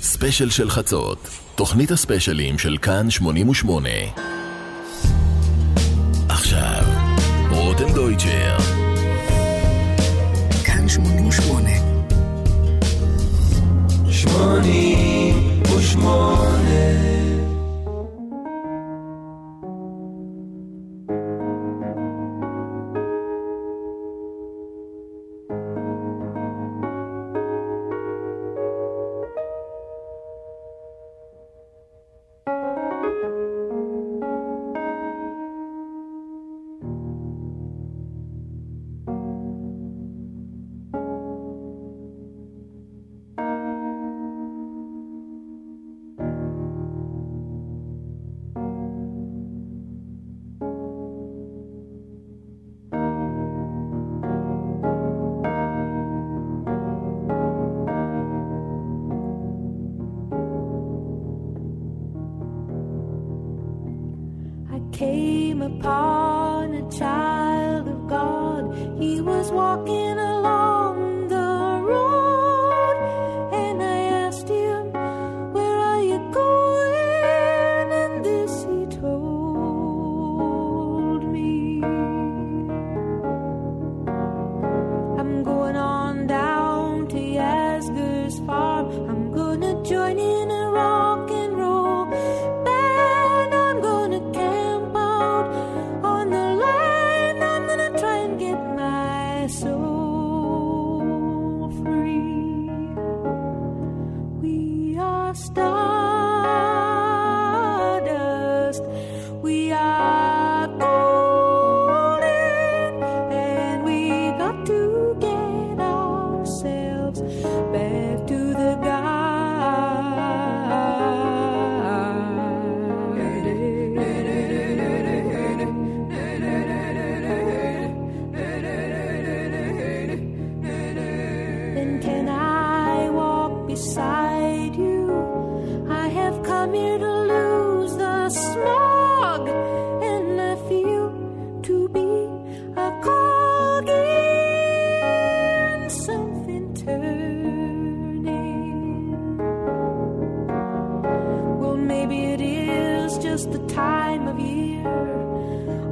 ספיישל של חצות, תוכנית הספיישלים של כאן שמונים ושמונה. עכשיו, רותם דויטשר. כאן שמונים ושמונה. שמונים ושמונה. upon a child of God. He was walking along the road, and I asked him, where are you going? And this he told me. I'm going on down to Yasger's farm. I'm gonna join in a rock and roll band. I'm gonna camp out on the line. I'm gonna try and get my soul free. We are stardust. We are golden, and we got to get ourselves back to the garden. And can I walk beside you? I have come here to lose the smog, and I feel to be a cog in something turning. Well, maybe it is just the time of year,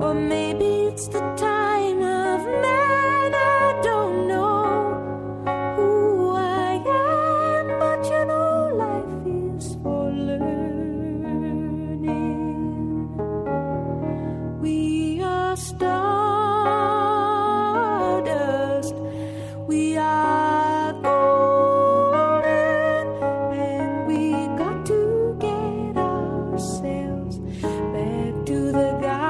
or maybe it's the time of man. I don't know who I am, but you know life is for learning. We are stardust. We are golden, and we got to get ourselves back to the garden.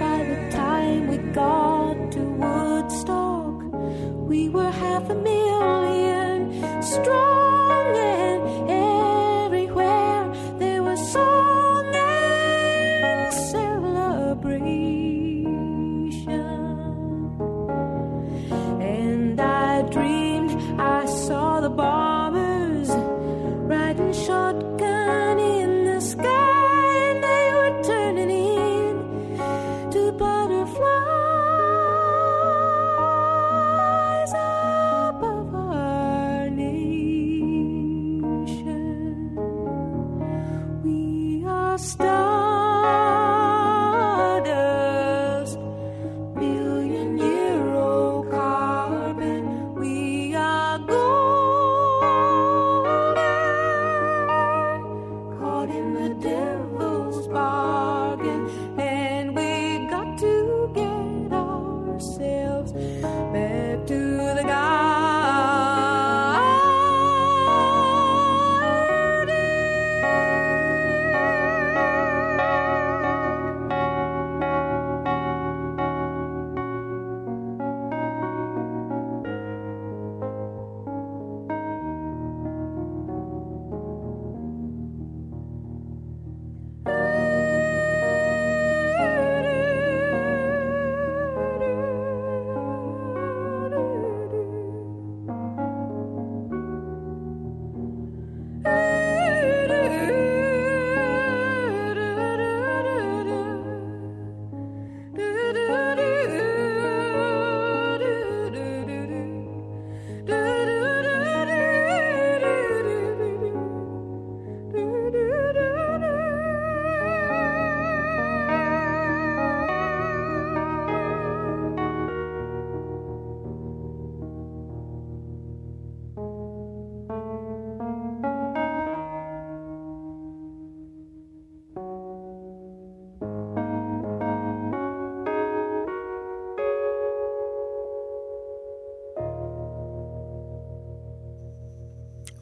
By the time we got to Woodstock, we were half a million strong, and everywhere there was song and celebration. And I dreamed I saw the bombers riding shotgun in the sky, and they were turning in to butterflies above our nation.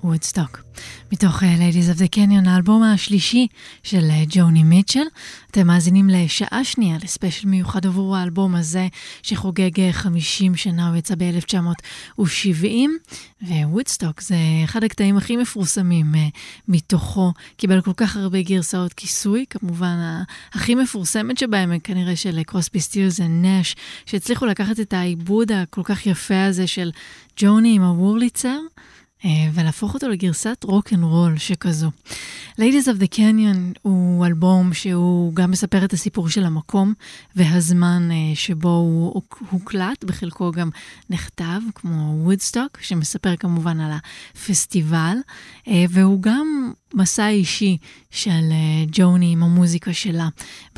וודסטוק, מתוך Ladies of the Canyon, האלבום השלישי של ג'וני מיטשל. אתם מאזינים לשעה שנייה לספיישל מיוחד עבור האלבום הזה שחוגג חמישים שנה, הוא יצא ב-אלף תשע מאות שבעים, ווודסטוק זה אחד הקטעים הכי מפורסמים מתוכו, קיבל כל כך הרבה גרסאות כיסוי, כמובן הכי מפורסמת שבהם כנראה של קרוסבי, סטילס ונאש, שהצליחו לקחת את העיבוד הכל כך יפה הזה של ג'וני עם הוורליצר ולהפוך אותו לגרסת רוק אנד רול שכזו. Ladies of the Canyon הוא אלבום שהוא גם מספר את הסיפור של המקום והזמן שבו הוא הוקלט, בחלקו גם נכתב, כמו וודסטוק, שמספר כמובן על הפסטיבל, והוא גם מסע אישי של ג'וני עם המוזיקה שלה.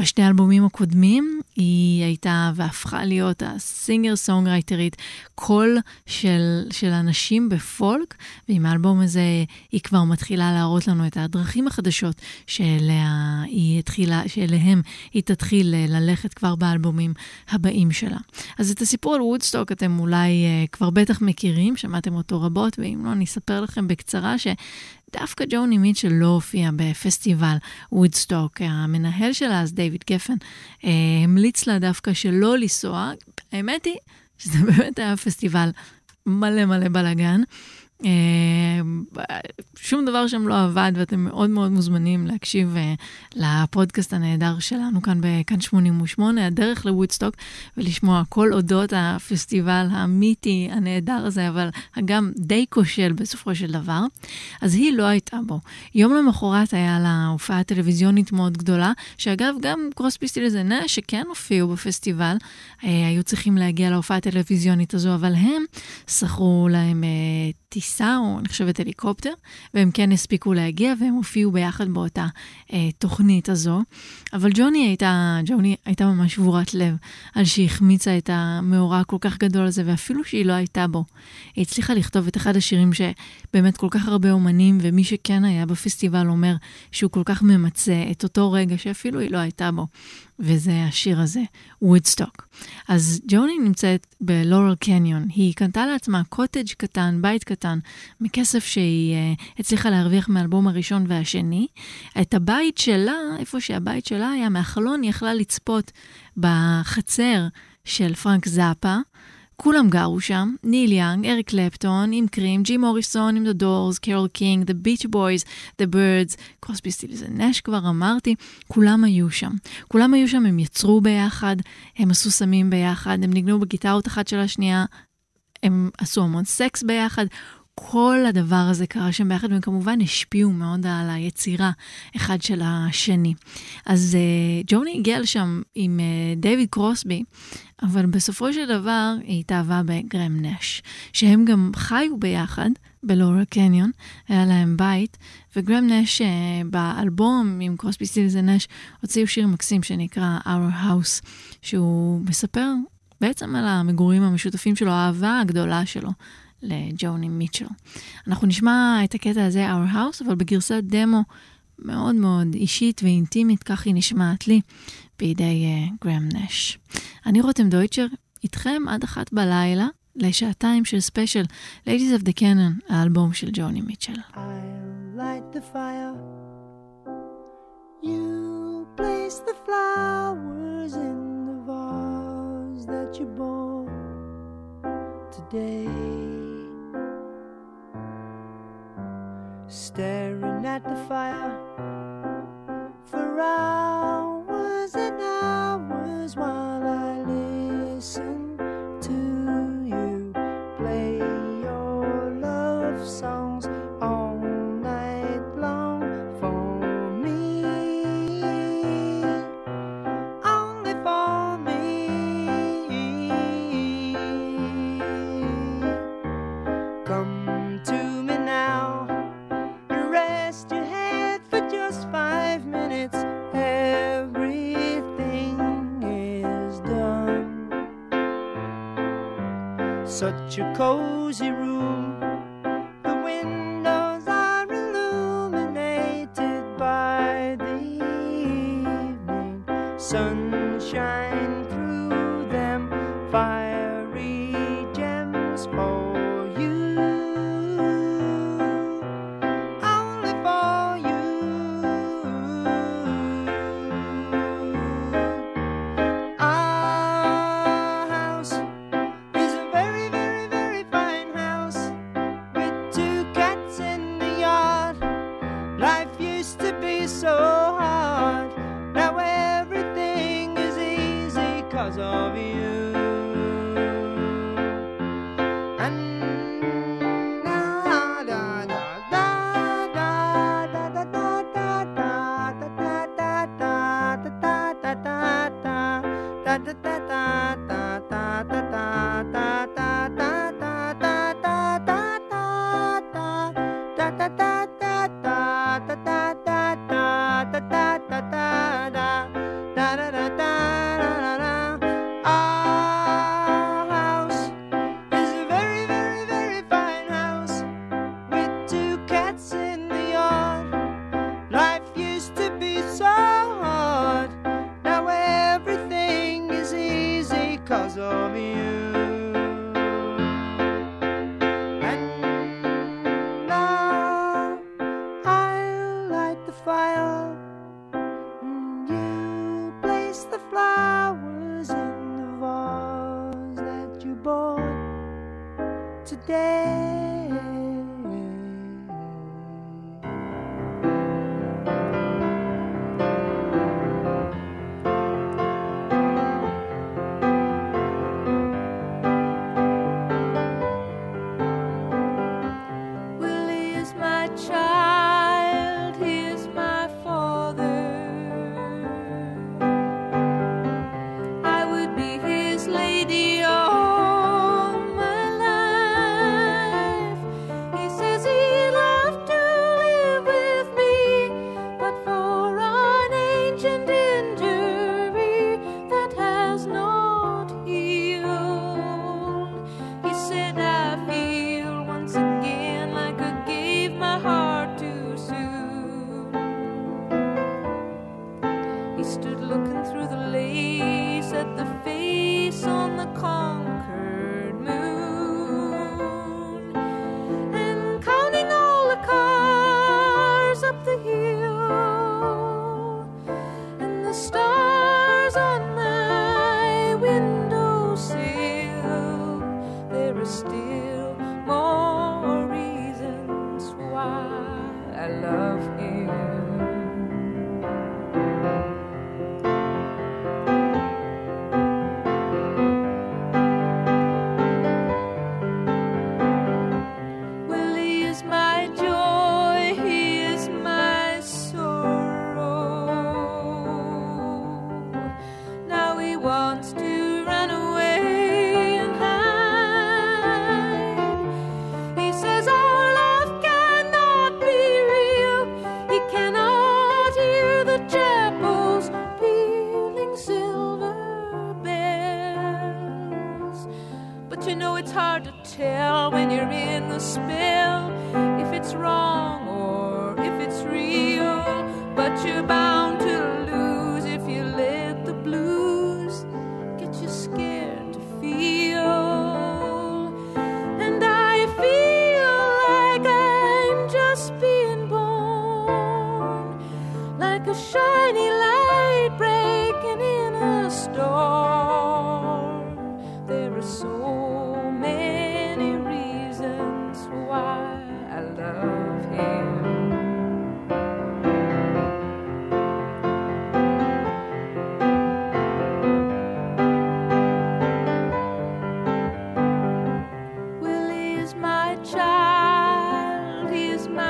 בשני האלבומים הקודמים היא הייתה והפכה להיות הסינגר סונגרייטרית קול של, של אנשים בפולק, ועם האלבום הזה היא כבר מתחילה להראות לנו את הדרכים החדשות שאליה היא התחילה, שאליהם היא תתחיל ללכת כבר באלבומים הבאים שלה. אז את הסיפור על וודסטוק אתם אולי כבר בטח מכירים, שמעתם אותו רבות, ואם לא אני אספר לכם בקצרה ש... דווקא ג'וני מיטשל לא הופיע בפסטיבל וודסטוק. המנהל שלה, אז דיוויד גפן, המליץ לה דווקא שלא לנסוע. האמת היא שזה באמת היה פסטיבל מלא מלא בלגן. שום דבר שם לא עבד, ואתם מאוד מאוד מוזמנים להקשיב לפודקאסט הנהדר שלנו כאן בכאן שמונים ושמונה, הדרך לוודסטוק, ולשמוע כל אודות הפסטיבל המיתי הנהדר הזה, אבל גם די כושל בסופו של דבר. אז היא לא הייתה בו. יום למחרת היה לה הופעה טלוויזיונית מאוד גדולה, שאגב גם קרוסבי, סטילס ונאש שכן הופיעו בפסטיבל, היו צריכים להגיע להופעה הטלוויזיונית הזו, אבל הם שכרו להם טיסה, או נחשבת הליקופטר, והם כן הספיקו להגיע, והם הופיעו ביחד באותה אה, תוכנית הזו. אבל ג'וני הייתה, ג'וני הייתה ממש שבורת לב, על שהיא החמיצה את המאורע הכל כך גדול הזה, ואפילו שהיא לא הייתה בו. היא הצליחה לכתוב את אחד השירים שבאמת כל כך הרבה אומנים, ומי שכן היה בפסטיבל אומר שהוא כל כך ממצא את אותו רגע שאפילו היא לא הייתה בו. וזה השיר הזה, וודסטוק. אז ג'וני נמצאת בלורל קניון, היא קנתה לעצמה קוטג' קטן, בית קטן, מכסף שהיא uh, הצליחה להרוויח מאלבום הראשון והשני. את הבית שלה, איפה שהבית שלה היה מהחלון, היא יכלה לצפות בחצר של פרנק זאפה, כולם גרו שם, ניל יאנג, אריק קלפטון, עם קרים, ג'ים מוריסון, עם The Doors, קרול קינג, The Beach Boys, The Byrds, קרוסבי, סטילס ונאש כבר אמרתי, כולם היו שם. כולם היו שם, הם יצרו ביחד, הם עשו סמים ביחד, הם נגנו בגיטרות אחת של השנייה, הם עשו המון סקס ביחד, כל הדבר הזה קרה שם ביחד, והם כמובן השפיעו מאוד על היצירה אחד של השני. אז uh, ג'וני הגיע לשם עם uh, דיוויד קרוסבי, אבל בסופו של דבר היא התאהבה בגרם נש, שהם גם חיו ביחד בלורל קניון, היה להם בית, וגרם נש uh, באלבום עם קרוסבי, סטילס ונאש הוציאו שיר מקסים שנקרא Our House, שהוא מספר בעצם על המגורים המשותפים שלו, האהבה הגדולה שלו לג'וני מיטשל. אנחנו נשמע את הקטע הזה, Our House, אבל בגרסת דמו מאוד מאוד אישית ואינטימית, כך היא נשמעת לי, בידי uh, גרם נש. אני רותם דויטשר, איתכם עד אחת בלילה, לשעתיים של ספיישל Ladies of the Canyon, האלבום של ג'וני מיטשל. I'll light the fire, you place the flowers in the vase that you bought today. Staring at the fire for hours and hours while I listen to you play your love songs all night long for me, only for me. Come to me now, your head for just five minutes. Everything is done. Such a cozy room. The windows are illuminated by the evening sunshine through them. Fiery gems for you. day. Willie is my child, he is my father. I would be his lady all my life. He says he'd love to live with me, but for an ancient injury that has not healed. He said, I feel once again like I gave my heart too soon. He stood looking through the lace at the face on the conquered moon, and counting all the cars up the hill and the stars on my windowsill. There are still more reasons why I love him. Willie is my joy, he is my sorrow. Now he wants to run away and hide. He says our love cannot be real. He cannot hear the chapels pealing silver bells. But you know it's hard to tell when you're in the spell if it's wrong or if it's real. But you're bound to lose if you let the blues get you scared to feel. And I feel like I'm just being born, like a shiny light breaking in a storm. There are so many reasons why I love him. Willie is my child, he is my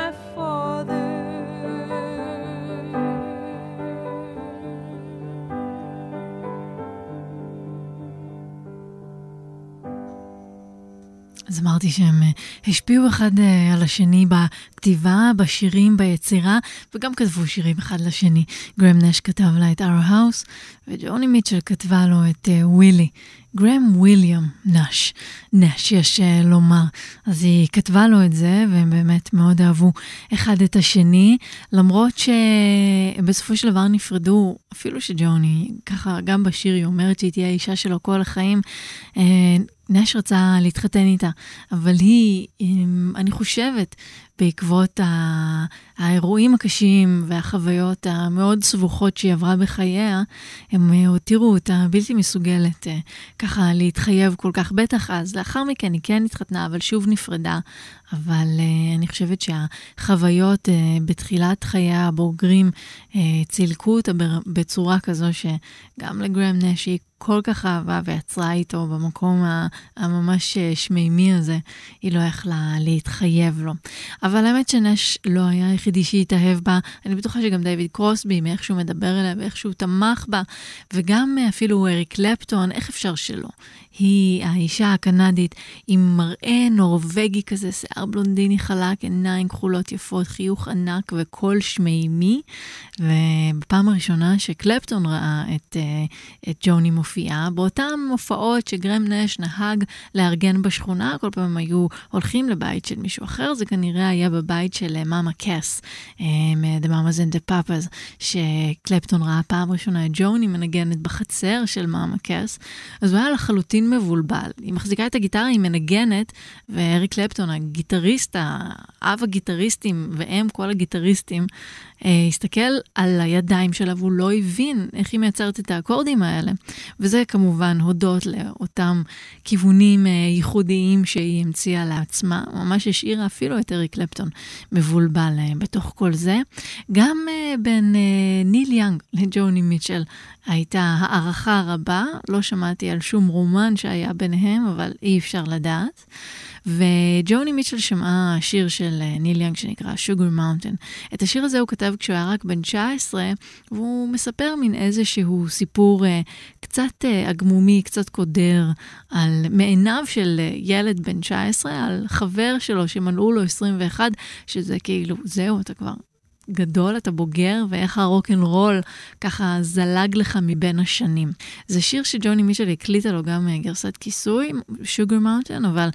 אז אמרתי שהם השפיעו אחד על השני בכתיבה, בשירים, ביצירה, וגם כתבו שירים אחד לשני. גרם נש כתב לה את Our House, וג'וני מיטשל כתבה לו את ווילי. גרם וויליאם נש, נש יש לומר. אז היא כתבה לו את זה, והם באמת מאוד אהבו אחד את השני, למרות שבסופו של דבר נפרדו, אפילו שג'וני, ככה גם בשיר היא אומרת שהיא תהיה אישה שלו כל החיים, נש רצה להתחתן איתה, אבל היא, אני חושבת, בעקבות האירועים הקשים והחוויות המאוד סבוכות שהיא עברה בחייה, הם הותירו אותה בלתי מסוגלת ככה להתחייב כל כך. בטח אז לאחר מכן היא כן התחתנה, אבל שוב נפרדה. אבל אני חושבת שהחוויות בתחילת חייה הבוגרים צילקו אותה בצורה כזו שגם לגרם נש היא כל כך אהבה ויצרה איתו במקום הממש שמימי הזה, היא לא יכלה להתחייב לו. אבל האמת שנש לא היה היחידי שהתאהב בה, אני בטוחה שגם דיוויד קרוסבי, מאיך שהוא מדבר אליה ואיך שהוא תמך בה, וגם אפילו אריק קלפטון, איך אפשר שלא? היא האישה הקנדית עם מראה נורווגי כזה, שיער בלונדיני חלק, עיניים כחולות יפות, חיוך ענק וקול שמימי. ובפעם הראשונה שקלפטון ראה את, את ג'וני מופיעה, באותן מופעות שגרם נש נהג לארגן בשכונה, כל פעם היו הולכים לבית של מישהו אחר, זה כנראה היה בבית של מאמה קאס, The Mamas and the Papas, שקלפטון ראה פעם ראשונה את ג'וני מנגנת בחצר של מאמה קאס, אז הוא היה לחלוטין מבולבל. היא מחזיקה את הגיטרה, היא מנגנת, ואריק קלפטון, הגיטריסט, האב הגיטריסטים, והם כל הגיטריסטים, הסתכל על הידיים שלה, והוא לא הבין איך היא מייצרת את האקורדים האלה. וזה כמובן הודות לאותם כיוונים ייחודיים שהיא המציאה לעצמה, ממש השאירה אפילו את אריק קלפטון מבולבל בתוך כל זה. גם בין ניל יאנג לג'וני מיטשל הייתה הערכה רבה, לא שמעתי על שום רומן שהיה ביניהם, אבל אי אפשר לדעת. וג'וני מיטשל שמעה שיר של ניל יאנג שנקרא Sugar Mountain. את השיר הזה הוא כתב כשהוא היה רק בן תשע עשרה, והוא מספר מן איזשהו סיפור קצת אגמומי, קצת קודר, על מעיניו של ילד בן תשע עשרה, על חבר שלו שמלאו לו עשרים ואחת, שזה כאילו, זהו, אתה כבר גדול, אתה בוגר, ואיך הרוק'נ'רול ככה זלג לך מבין השנים. זה שיר שג'וני מיטשל הקליטה לו גם גרסת כיסוי, Sugar Mountain, אבל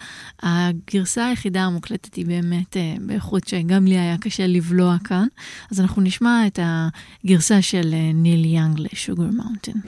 הגרסה היחידה המוקלטת היא באמת באיכות שגם לי היה קשה לבלוע כאן. אז אנחנו נשמע את הגרסה של ניל יאנג ל-Sugar Mountain.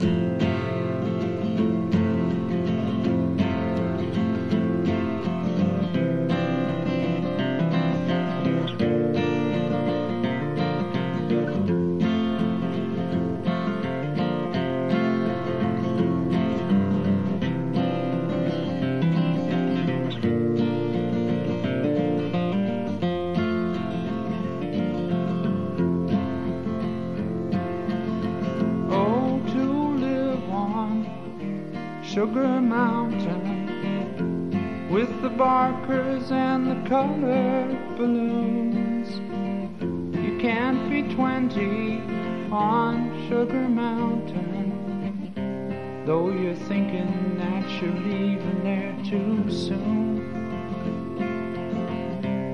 Sugar Mountain, with the barkers and the colored balloons. You can't be twenty on Sugar Mountain, though you're thinking that you're leaving there too soon.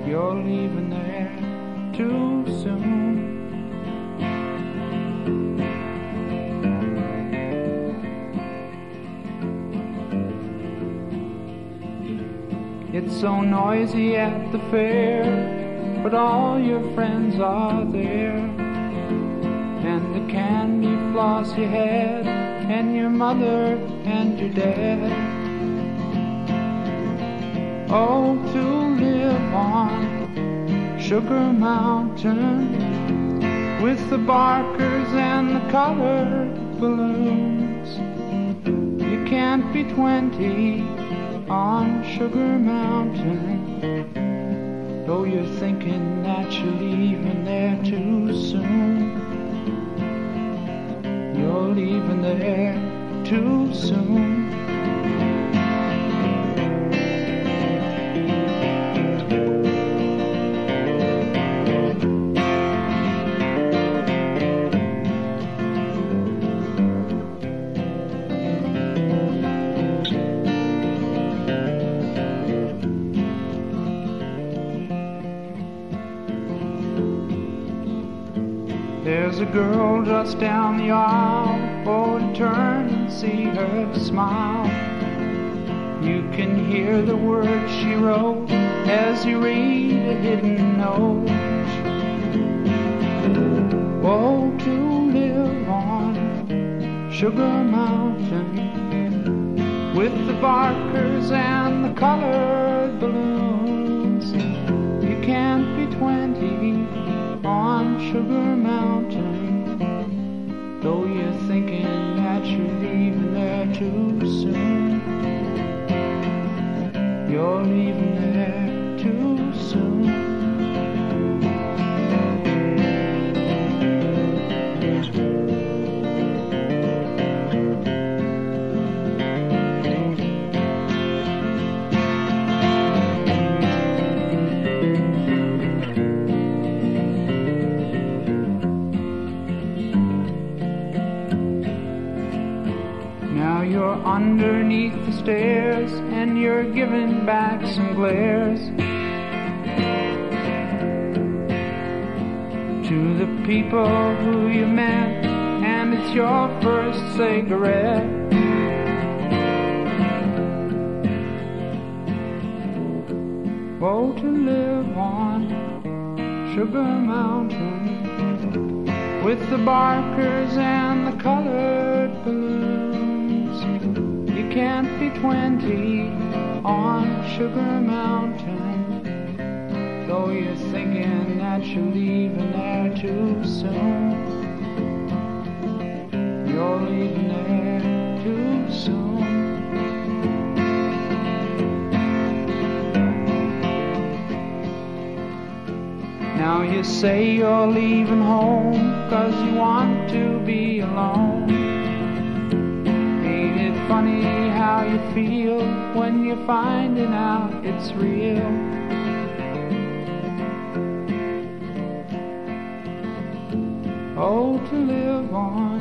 You're leaving there too soon. It's so noisy at the fair, but all your friends are there. And the candy floss you had, and your mother and your dad. Oh, to live on Sugar Mountain, with the barkers and the colored balloons. You can't be twenty on Sugar Mountain, though you're thinking that you're leaving there too soon. You're leaving there too soon. There's a girl just down the aisle, oh, and turn and see her smile. You can hear the words she wrote as you read a hidden note. Oh, to live on Sugar Mountain, with the barkers and the colored balloons. You can't be twenty on Sugar Mountain, though you're thinking that you're leaving there too soon. You're leaving there too soon. You're underneath the stairs, and you're giving back some glares to the people who you met, and it's your first cigarette. Oh, to live on Sugar Mountain, with the barkers and the colored balloons. You can't be twenty on Sugar Mountain, though you're thinking that you're leaving there too soon. You're leaving there too soon. Now you say you're leaving home 'cause you want to be alone. Ain't it funny how you feel when you're finding out it's real? Oh, to live on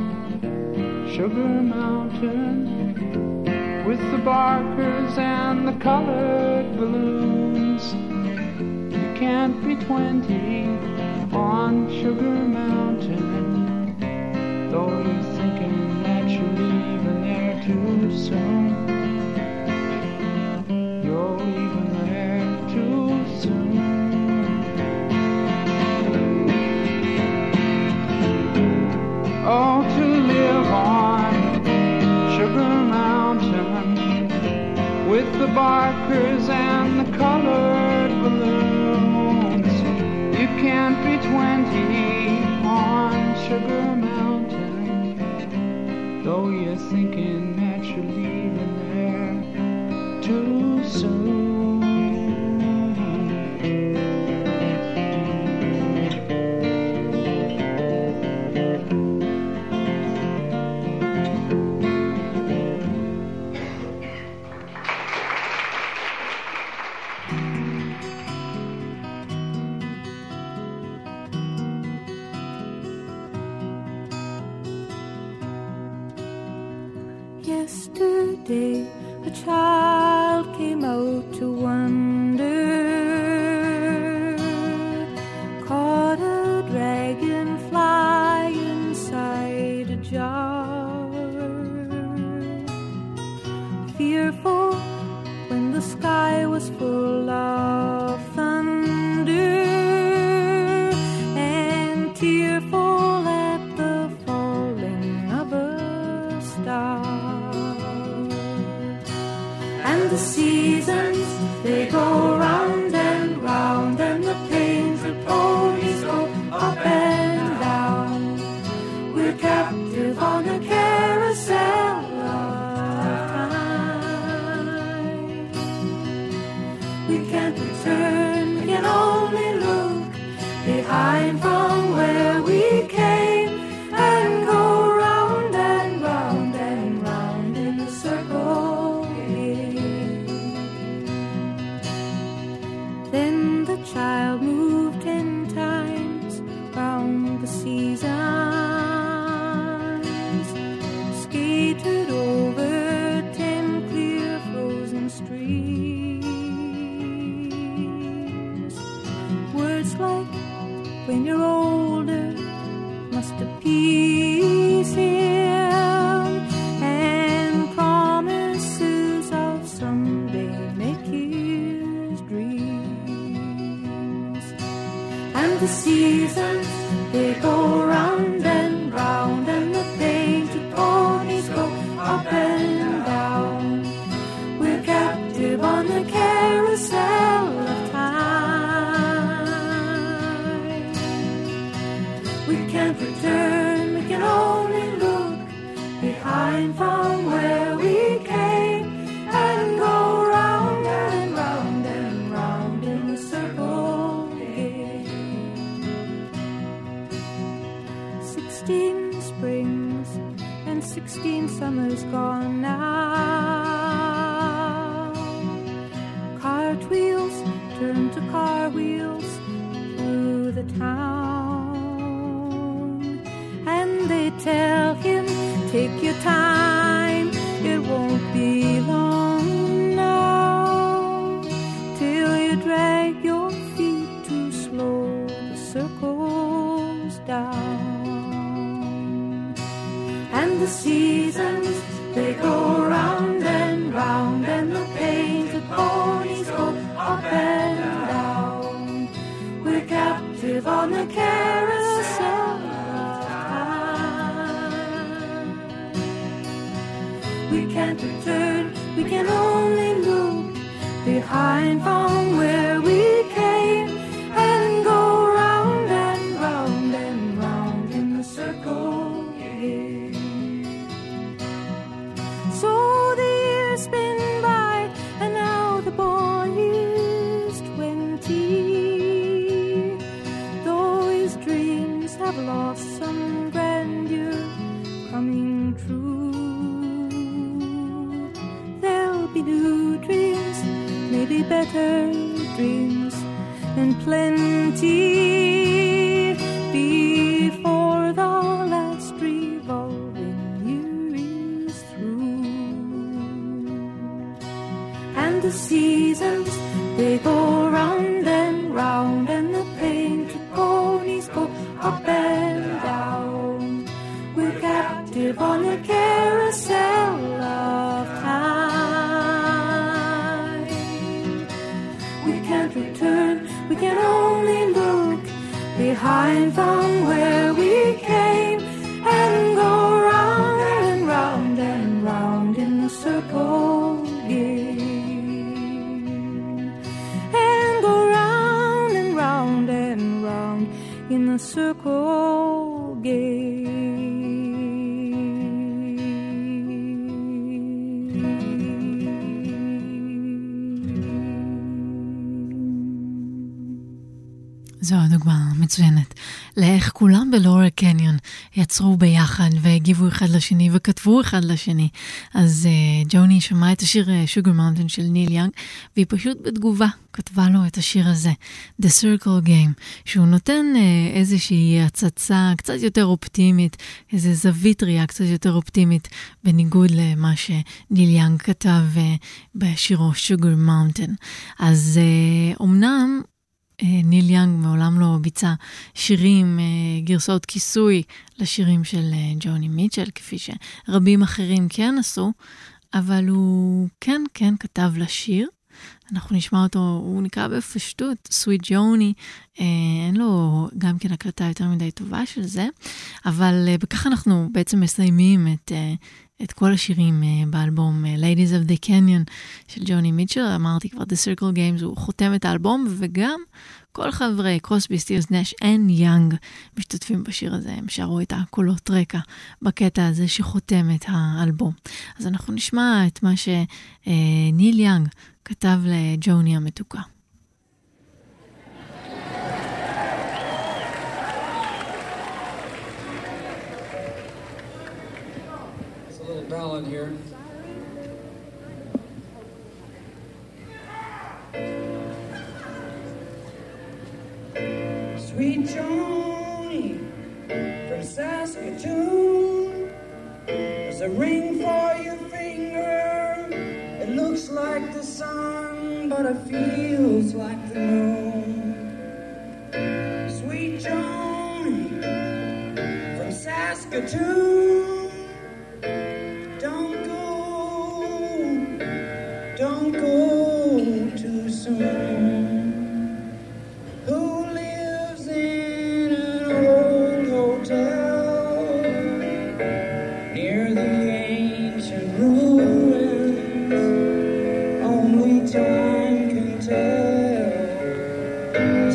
Sugar Mountain with the barkers and the colored balloons. You can't be twenty on Sugar Mountain, though you're thinking that you're leaving there too soon. You're leaving there too soon. Oh, to live on Sugar Mountain with the barkers and the colored balloons. You can't be twenty on Sugar Mountain, though you're thinking that you're leaving there too soon. Yesterday, a child came out to wander, caught a dragonfly inside a jar. Fearful when the sky was full of thunder, and tearful at the falling of a star. The seasons, they go round and round, and the pains of ponies go up and down. We're captive on a carousel of time. We can't return, we can only look behind from where we came and go round and round and round in a circle. Then the child moved ten times round the seasons, skated over ten clear frozen streams. Words like, when you're older, must appease him, and promises of someday make his dream. And the seasons, they go round and round, and the painted ponies go up and down. We're captive on the carousel of time. We can't return, we can only look behind from where we came and go round and round and round in the circle. Sixteen springs and sixteen summers gone now. Cartwheels turn to car wheels through the town. And they tell him, take your time, it won't be long now, till you drag your feet to slow the circles down. And the seasons, they go round and round, and the painted ponies go up and down. We're captive on the carousel of time. We can't return, we can only look behind from where we came and go round and round and round in the circle. and plenty before the last revolving year is through. And the seasons, they go round and round, and the painted ponies go up and down. We're captive on the carousel of time. We can't return, we can only look behind from where we came and go round and round and round in the circle game. And go round and round and round in the circle game. זו דוגמה מצוינת לאיך כולם בלורל קניון יצרו ביחד והגיבו אחד לשני וכתבו אחד לשני. אז uh, ג'וני שמעה את השיר שוגר uh, מאונטן של ניל יאנג, והיא פשוט בתגובה כתבה לו את השיר הזה, The Circle Game, שהוא נותן uh, איזושהי הצצה קצת יותר אופטימית, איזו זווית ראייה קצת יותר אופטימית, בניגוד למה שניל יאנג כתב uh, בשירו שוגר מאונטן. אז uh, אומנם ניל יאנג מעולם לא ביצע שירים, גרסאות כיסוי לשירים של ג'וני מיטשל, כפי שרבים אחרים כן עשו, אבל הוא כן, כן כתב לשיר. אנחנו נשמע אותו, הוא נקרא בפשטות, סוויט ג'וני, אין לו גם כן הקלטה יותר מדי טובה של זה, אבל בכך אנחנו בעצם מסיימים את... את כל השירים באלבום Ladies of the Canyon של ג'וני מיטשל. אמרתי כבר, The Circle Games, הוא חותם את האלבום, וגם כל חברי קרוסבי, סטילס, נאש אנד יאנג משתתפים בשיר הזה, הם שרו את הקולות רקע בקטע הזה שחותם את האלבום. אז אנחנו נשמע את מה שניל יאנג כתב לג'וני המתוקה. Ballad here. Sweet Joni from Saskatoon, there's a ring for your finger. It looks like the sun, but it feels like the moon. Sweet Joni from Saskatoon. Don't go too soon. Who lives in an old hotel near the ancient ruins? Only time can tell.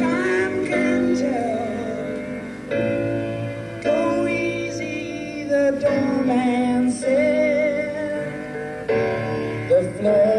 Time can tell. Go easy, the doorman said. The floor.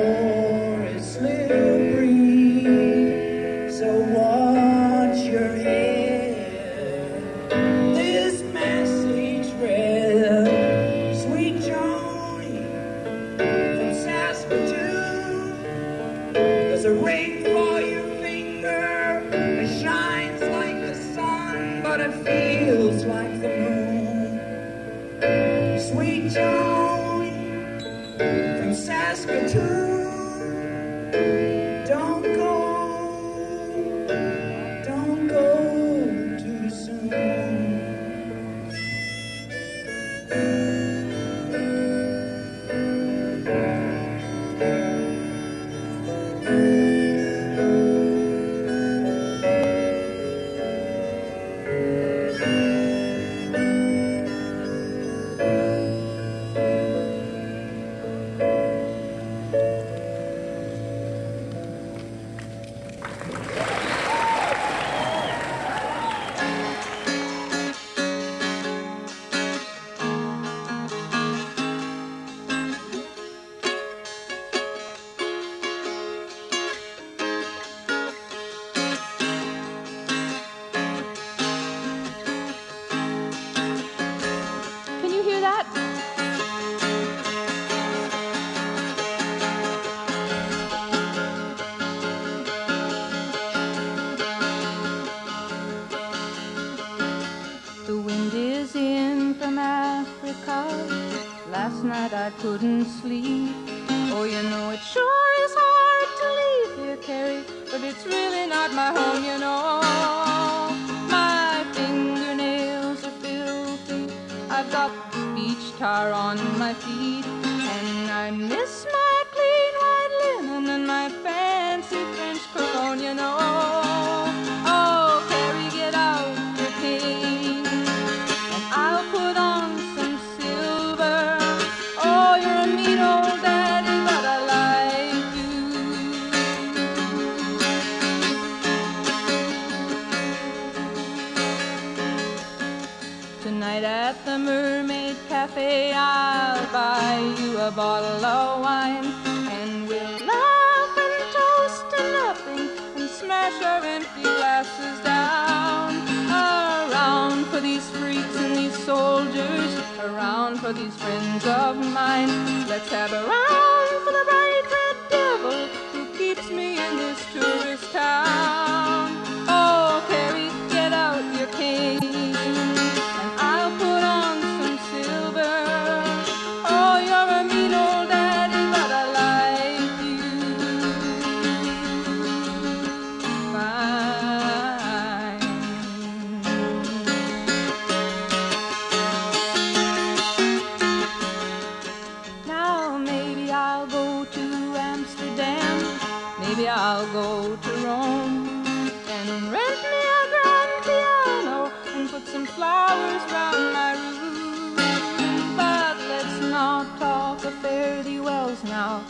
I couldn't sleep. Oh, you know it sure is hard to leave here, Carrie, but it's really not my home, you know. My fingernails are filthy, I've got beach tar on my feet, and I miss my clean white linen and my fancy French cologne, you know. Oh, Carrie, get out your cane, and I'll put on some silver. Oh, you're a mean old daddy, but I like you. Tonight at the Mermaid Cafe, I'll buy you a bottle of wine, and we'll laugh and toast to nothing and smash our empty glasses down. Around for these freaks and these soldiers, around for these friends of mine. Let's have a round for the bright red devil who keeps me in this tourist town. Oh, Carrie, get out your cane. I'll go to Rome and rent me a grand piano and put some flowers round my room. But let's not talk of fare thee wells now.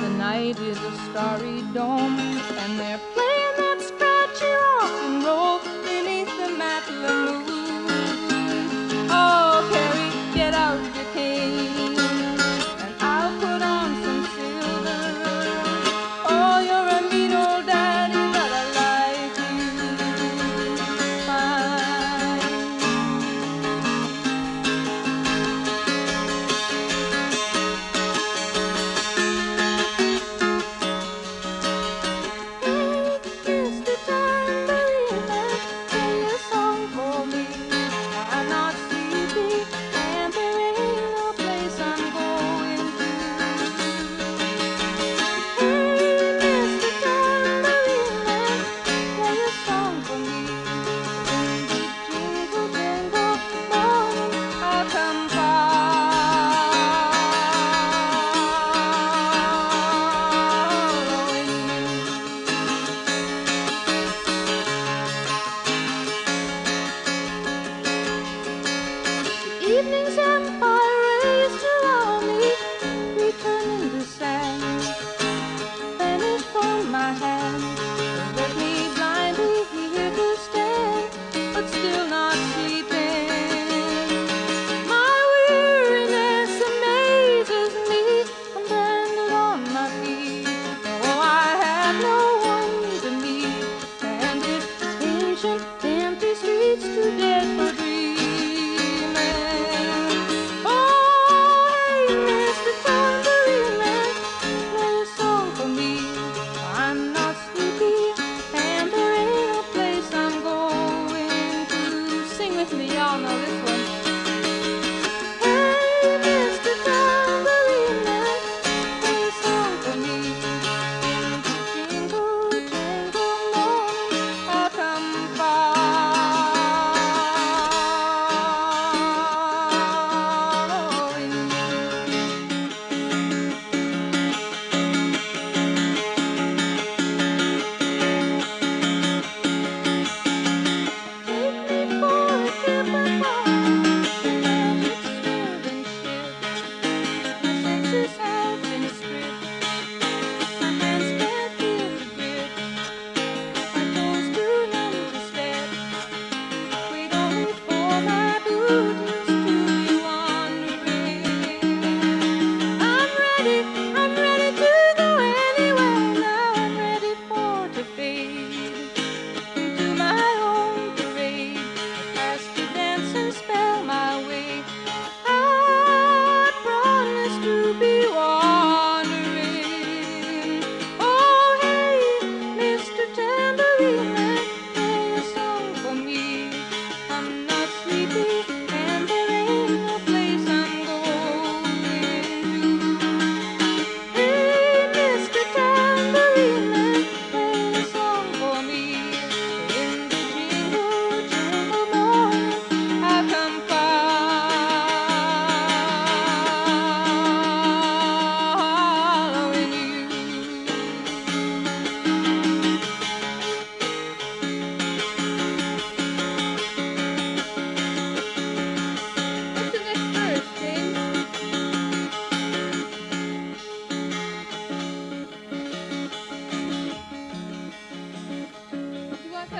The night is a starry dome, and they're playing that scratchy rock and roll beneath the mantle of moon. Oh, Carrie, get out your cane.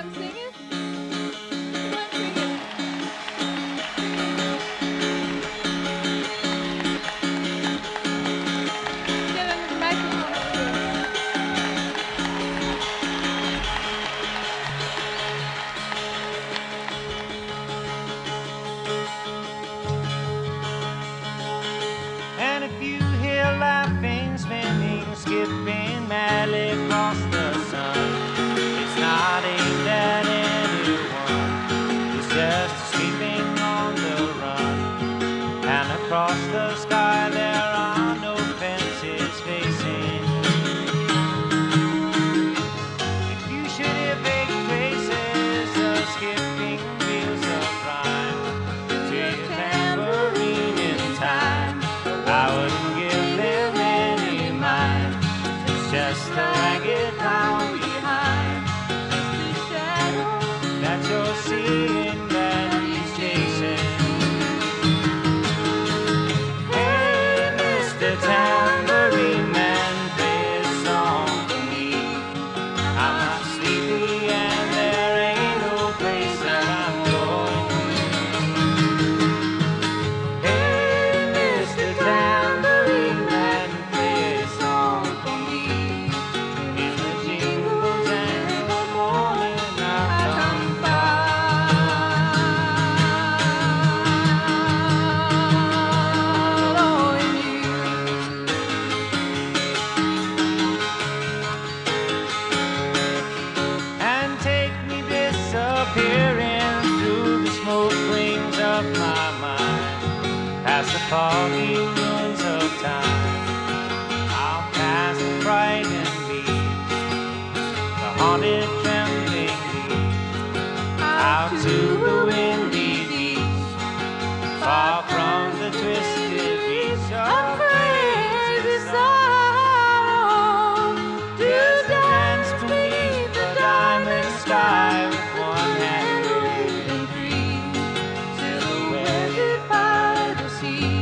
come sing it? Come on, sing it. Get on the microphone. And if you hear laughing, spinning, skipping, madly across the sun, it's not aimed at anyone, it's just sleeping on the run. And across the sky there are no fences facing. If you should hear big faces of skipping wheels of rhyme to your tambourine in time, I wouldn't give them any mind. It's just a ragged hound behind the shadow that you're seeing, that he's chasing. Hey, Mister Tambourine Man, play a song for me. I'm not sleepy and there ain't no place that I'm going. Hey, Mister Tambourine Man, play a song for me. It's the jingles and the morning I come by. Following you. And take me disappearing through the smoke rings of my mind, past the foggy ruins of time. I'll pass the frightened leaves, the haunted trembling leaves, out to the windy deeps, far from the twisted beats of crazy sorrow. Do you dance beneath the diamond sky with one hand waving free, silhouetted by the sea,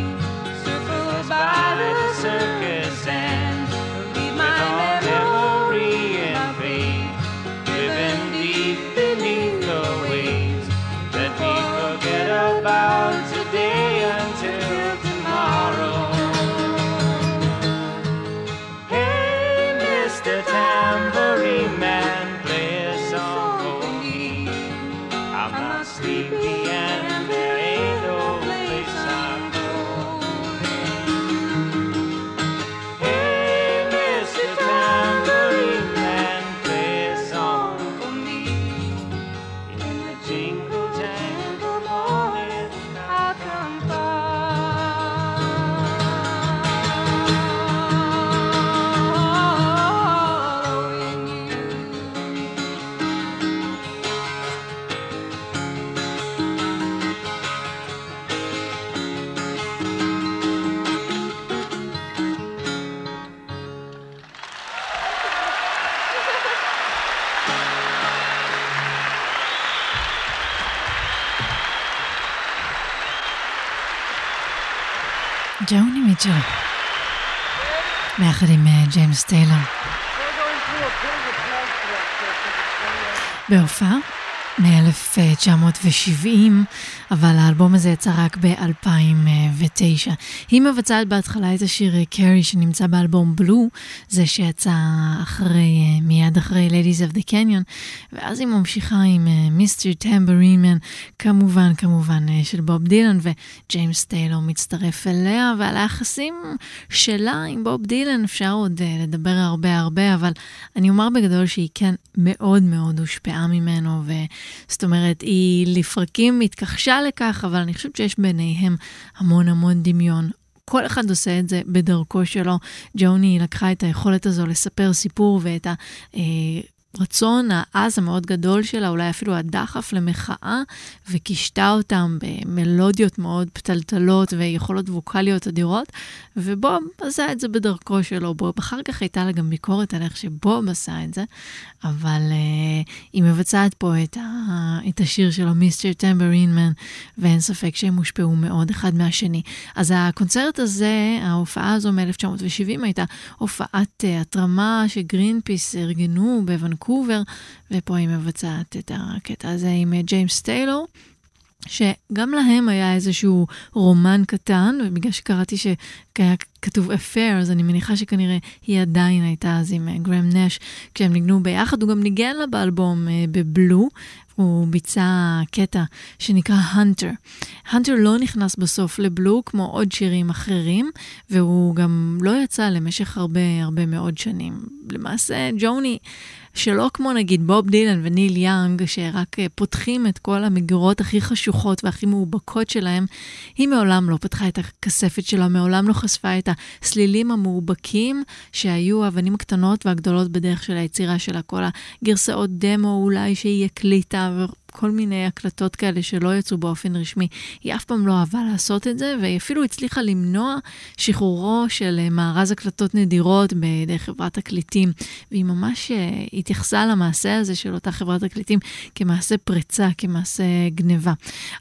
circled by the circus sands, leave my with all memory and faith, driven deep beneath the waves. Let me forget about today until tomorrow. Hey, Mister Tambourine Man, play a song for me. I'm not sleepy and there ain't no place I'm going. Hey, Mister Tambourine Man, play a song for me. In the jingle jangle morning, I'll come following you. ג'וני מיטשל ביחד עם ג'יימס טיילר בהופעה מ-אלף תשע מאות שבעים, אבל האלבום הזה יצא רק ב-אלפיים ותשע. היא מבצעת בהתחלה את השיר קרי שנמצא באלבום בלו, זה שיצא אחרי, מיד אחרי Ladies of the Canyon, ואז היא ממשיכה עם מיסטר Tambourine Man, כמובן כמובן של בוב דילן, וג'יימס טיילור מצטרף אליה, ועל היחסים שלה עם בוב דילן אפשר עוד לדבר הרבה הרבה, אבל אני אומר בגדול שהיא כן מאוד מאוד הושפעה ממנו, ו... זאת אומרת, היא לפרקים התכחשה לכך, אבל אני חושבת שיש ביניהם המון המון דמיון. כל אחד עושה את זה בדרכו שלו. ג'וני לקחה את היכולת הזו לספר סיפור ואת הרצון העז המאוד גדול שלה, אולי אפילו הדחף למחאה, וקישתה אותם במלודיות מאוד פטלטלות ויכולות ווקליות אדירות, ובום עשה את זה בדרכו שלו. בום אחר כך הייתה לה גם ביקורת על איך שבום עשה את זה, אבל uh, היא מבצעת פה את, ה, את השיר שלו, מיסטר טמברין מן, ואין ספק שהם הושפעו מאוד אחד מהשני. אז הקונצרט הזה, ההופעה הזו מ-אלף תשע מאות שבעים, הייתה הופעת התרמה שגרינפיס ארגנו בוונקובר, ופה היא מבצעת את הקטע הזה עם ג'יימס טיילור, שגם להם היה איזשהו רומן קטן, ובגלל שקראתי שהיה כתוב affair, אז אני מניחה שכנראה היא עדיין הייתה אז עם גרם נש, כשהם ניגנו ביחד, הוא גם ניגן לה באלבום בבלו, הוא ביצע קטע שנקרא Hunter. Hunter לא נכנס בסוף לבלו, כמו עוד שירים אחרים, והוא גם לא יצא למשך הרבה הרבה מאוד שנים. למעשה, ג'וני, שלא כמו נגיד בוב דילן וניל יאנג, שרק פותחים את כל המגירות הכי חשוכות והכי מאובקות שלהם, היא מעולם לא פתחה את הכספת שלה, מעולם לא חשפה את הסלילים המאובקים, שהיו האבנים הקטנות והגדולות בדרך של היצירה שלה, כל הגרסאות דמו אולי שהיא הקליטה, וכל מיני הקלטות כאלה שלא יצאו באופן רשמי. היא אף פעם לא אהבה לעשות את זה, והיא אפילו הצליחה למנוע שחרורו של מארז הקלטות נדירות בידי חברת הקליטים, והיא ממש התייחסה למעשה הזה של אותה חברת הקליטים כמעשה פרצה, כמעשה גניבה.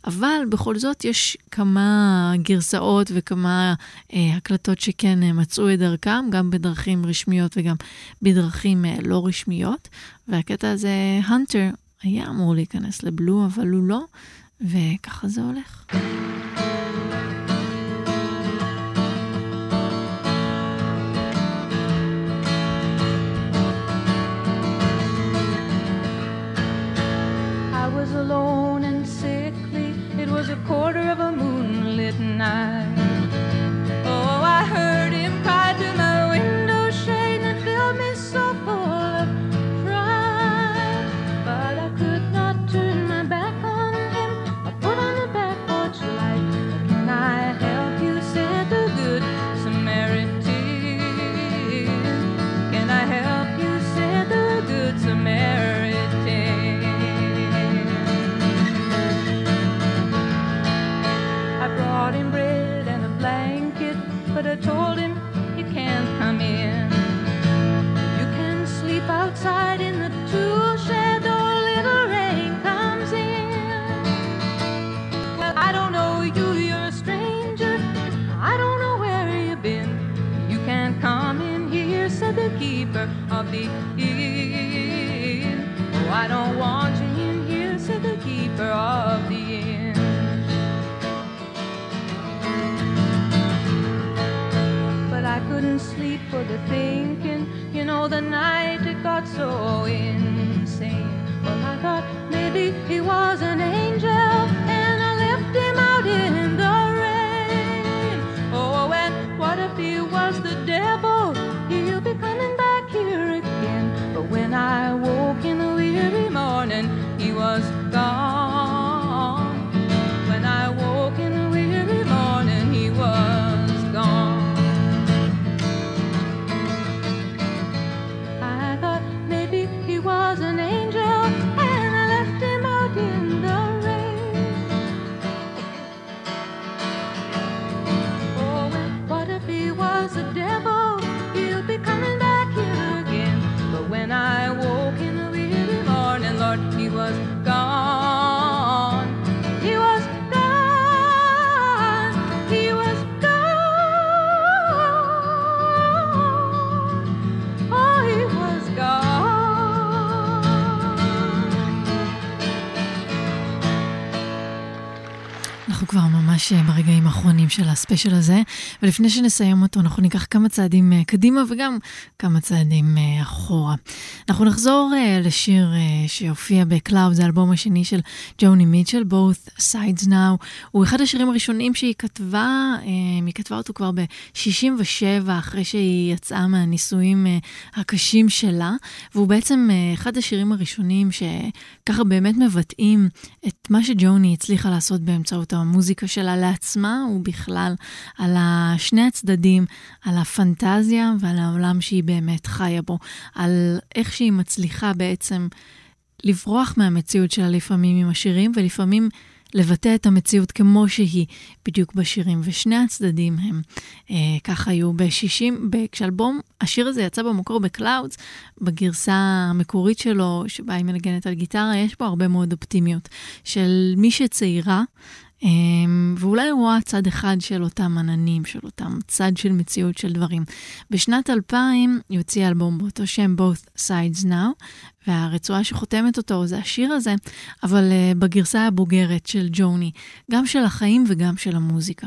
אבל בכל זאת יש כמה גרסאות וכמה אה, הקלטות שכן אה, מצאו את דרכם, גם בדרכים רשמיות וגם בדרכים אה, לא רשמיות, והקטע הזה, Hunter, היה אמור להיכנס לבלו, אבל הוא לא, וככה זה הולך. I was alone and sickly, it was a quarter of a moonlit night. Oh, I heard him cry to my window shade and filled me so full of but I told him, you can't come in. You can sleep outside in the tool shed, or little rain comes in. Well, I don't know you, you're a stranger. I don't know where you've been. You can't come in here, said the keeper of the inn. Oh, I don't want you in here, said the keeper of the inn. I couldn't sleep for the thinking, you know, the night it got so insane. Well, I thought maybe he was an angel, and I left him out in the rain. Oh, and what if he was the devil? He'll be coming back here again. But when I woke in the weary morning, he was gone. When I woke in the weary morning, he was gone. Was an angel, and I left him out in the rain. Oh, and what if he was a devil? He'll be coming back here again. But when I woke in the weary morning, Lord, he was gone. He was gone. He was gone. אנחנו כבר ממש ברגעים האחרונים של הספיישל הזה, ולפני שנסיים אותו אנחנו ניקח כמה צעדים קדימה וגם כמה צעדים אחורה. אנחנו נחזור לשיר שהופיע בקלאוד, האלבום השני של ג'וני מיטשל, Both Sides Now. הוא אחד השירים הראשונים שהיא כתבה, היא כתבה אותו כבר ב-שישים ושבע, אחרי שהיא יצאה מהניסויים הקשים שלה, והוא בעצם אחד השירים הראשונים שככה באמת מבטאים את מה שג'וני הצליחה לעשות באמצעות המוזיקה שלה לעצמה, ובכלל על שני הצדדים, על הפנטזיה ועל העולם שהיא באמת חיה בו, על איך שהיא מצליחה בעצם לברוח מהמציאות שלה לפעמים עם השירים, ולפעמים לבטא את המציאות כמו שהיא, בדיוק בשירים, ושני הצדדים הם אה, כך היו ב-שישים, כשאלבום, השיר הזה יצא במקור בקלאודס, בגרסה המקורית שלו, שבה היא מנגנת על גיטרה, יש פה הרבה מאוד אופטימיות, של מי שצעירה, ואולי רואה צד אחד של אותם עננים, של אותם צד של מציאות של דברים. בשנת אלפיים היא הוציאה אלבום באותו שם Both Sides Now, והרצועה שחותמת אותו זה השיר הזה, אבל בגרסה הבוגרת של ג'וני, גם של החיים וגם של המוזיקה.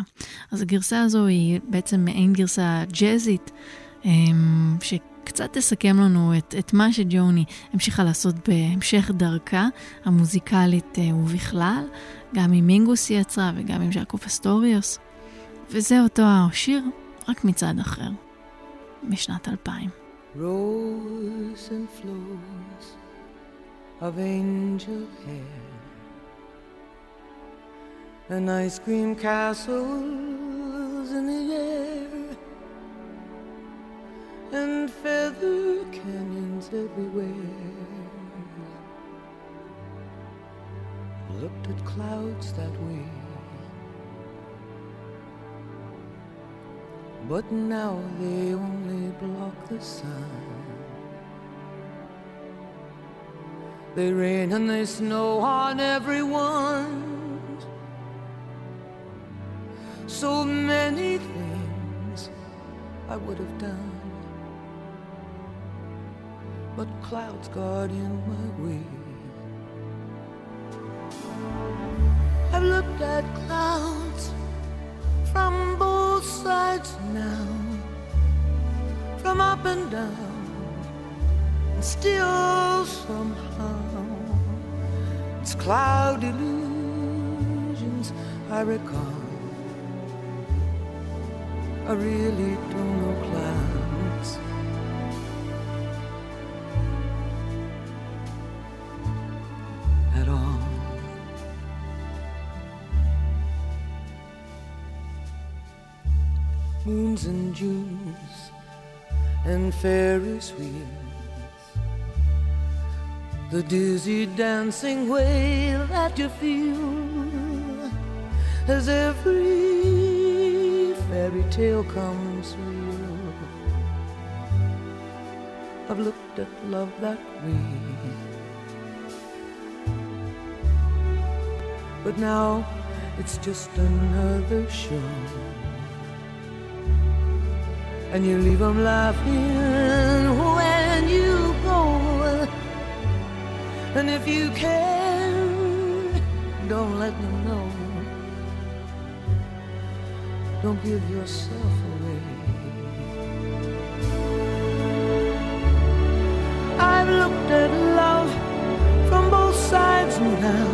אז הגרסה הזו היא בעצם מעין גרסה ג'אזית, שקצת תסכם לנו את, את מה שג'וני המשיכה לעשות בהמשך דרכה המוזיקלית ובכלל, גם עם מינגוס היא יצרה וגם עם ז'אקו פסטוריוס, וזה אותו השיר, רק מצד אחר, משנת אלפיים. Rose and flows of angel hair, and ice cream castles in the air, and feather canyons everywhere. Looked at clouds that way, but now they only block the sun. They rain and they snow on everyone. So many things I would have done, but clouds got in my way. I've looked at clouds from both sides now, from up and down, and still somehow it's cloud illusions I recall. I really don't know clouds. Moons and Junes and Ferris wheels, the dizzy dancing whale that you feel as every fairy tale comes real. I've looked at love that way, but now it's just another show. And you leave them laughing when you go. And if you can, don't let them know. Don't give yourself away. I've looked at love from both sides now,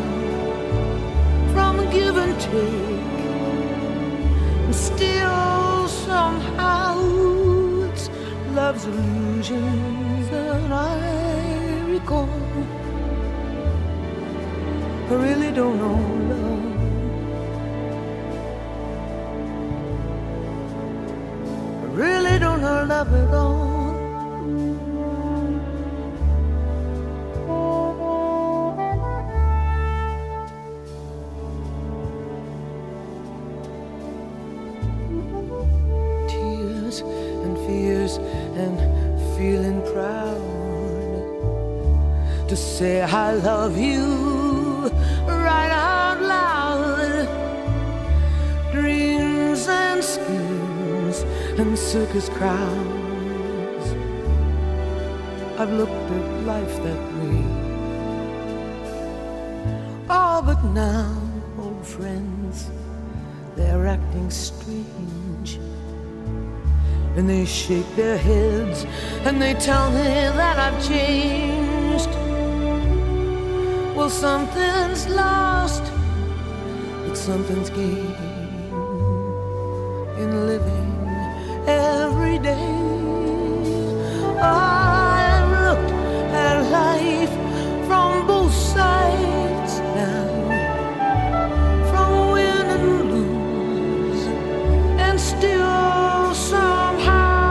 from give and take, and still somehow love's illusions that I recall. I really don't know love. I really don't know love at all. Say I love you right out loud. Dreams and schemes and circus crowds. I've looked at life that way. Oh, but now old friends, they're acting strange, and they shake their heads and they tell me that I've changed. Well, something's lost, but something's gained in living every day. I've looked at life from both sides now, from win and lose, and still somehow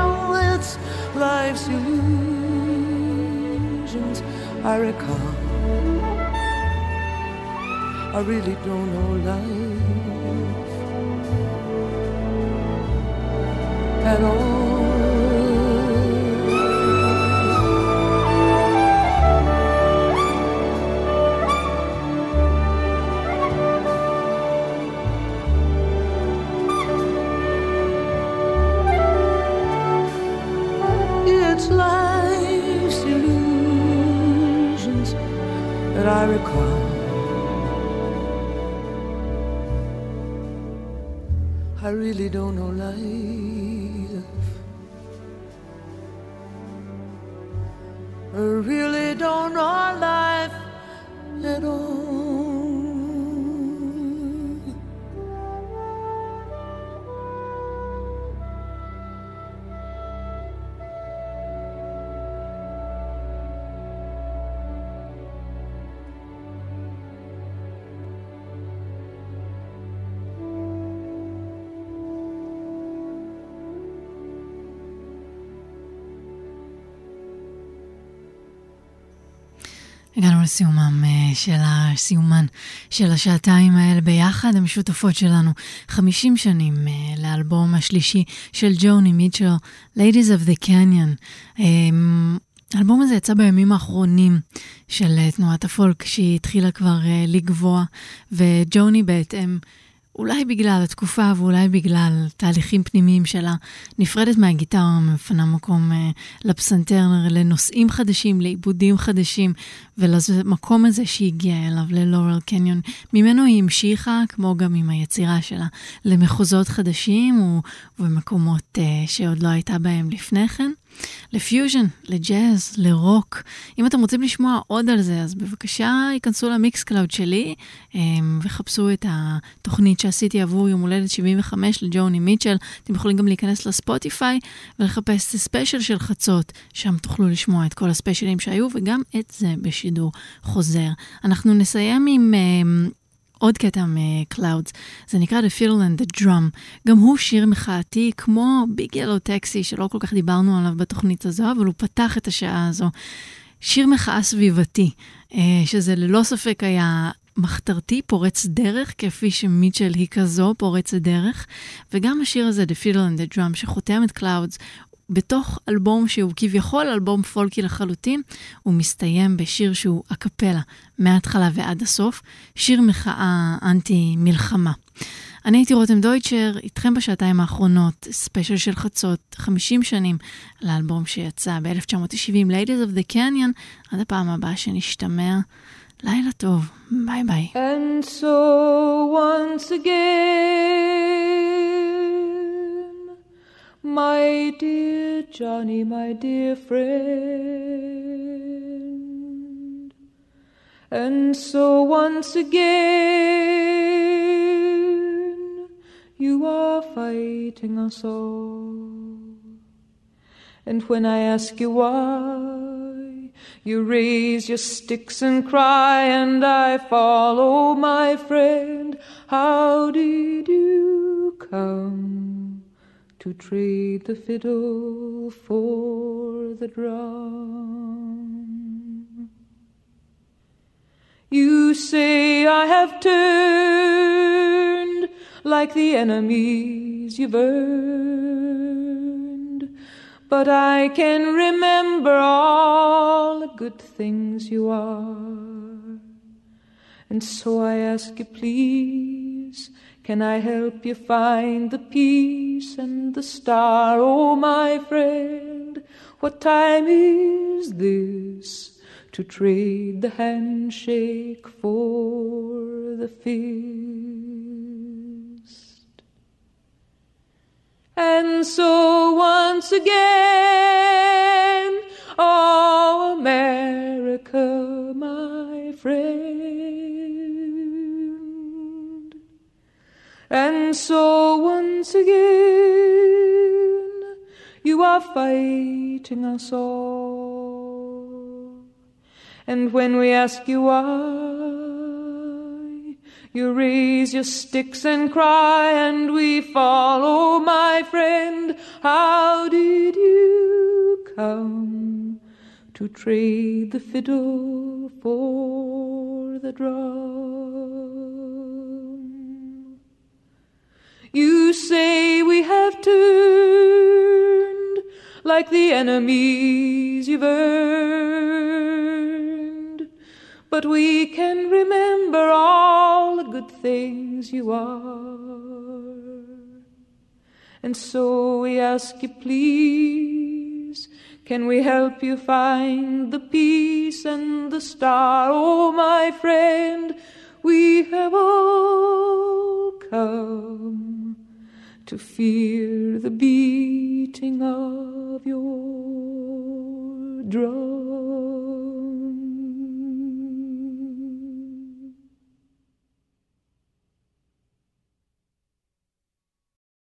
it's life's illusions I recall. I really don't know life at all. I really don't know life. I really don't know life at הגענו לסיומם של הסיומן של השעתיים האלה ביחד, המשותפות שלנו חמישים שנים לאלבום השלישי של ג'וני מיטשל, Ladies of the Canyon. האלבום הזה יצא בימים האחרונים של תנועת הפולק, שהיא התחילה כבר לגבוה, וג'וני בהתאם, אולי בגלל התקופה ואולי בגלל תהליכים פנימיים שלה, נפרדת מהגיטרה, מפנה מקום אה, לפסנתר, לנושאים חדשים, לעיבודים חדשים, ולמקום הזה שהגיעה אליו, ללורל קניון. ממנו היא המשיכה, כמו גם עם היצירה שלה, למחוזות חדשים ומקומות אה, שעוד לא הייתה בהם לפני כן. לפיוז'ן, לג'אז, לרוק. אם אתם רוצים לשמוע עוד על זה, אז בבקשה ייכנסו למיקס קלאוד שלי וחפשו את התוכנית שעשיתי עבור יום הולדת שבעים וחמש לג'וני מיטשל. אתם יכולים גם להיכנס לספוטיפיי ולחפש ספיישל של חצות, שם תוכלו לשמוע את כל הספיישלים שהיו וגם את זה בשידור חוזר. אנחנו נסיים עם עוד קטע מקלאודס, זה נקרא The Fiddle and the Drum. גם הוא שיר מחאתי, כמו ביג ילו טקסי, שלא כל כך דיברנו עליו בתוכנית הזו, אבל הוא פתח את השעה הזו. שיר מחאה סביבתי, שזה ללא ספק היה מחתרתי, פורץ דרך, כפי שמיטשל היא כזו, פורץ דרך. וגם השיר הזה, The Fiddle and the Drum, שחותם את קלאודס, בתוך אלבום שהוא כביכול אלבום פולקי לחלוטין, הוא מסתיים בשיר שהוא אקפלה, מההתחלה ועד הסוף, שיר מחאה אנטי מלחמה. אני הייתי רותם דויטשר, איתכם בשעתיים האחרונות, ספיישל של חצות, חמישים שנים לאלבום שיצא ב-אלף תשע מאות שבעים, Ladies of the Canyon, עד הפעם הבאה שנשתמע, לילה טוב, ביי ביי. And so once again, my dear Johnny, my dear friend, and so once again you are fighting us all. And when I ask you why, you raise your sticks and cry, and I follow, my friend. How did you come to trade the fiddle for the drum? You say I have turned like the enemies you've earned, but I can remember all the good things you are. And so I ask you, please, can I help you find the peace and the star? Oh, my friend, what time is this to trade the handshake for the fist? And so once again, oh, America, my friend, and so once again, you are fighting us all. And when we ask you why, you raise your sticks and cry, and we follow, my friend. How did you come to trade the fiddle for the drum? You say we have turned like the enemies you've earned. But we can remember all the good things you are. And so we ask you, please, can we help you find the peace and the star? Oh, my friend, we have all come to fear the beating of your drum.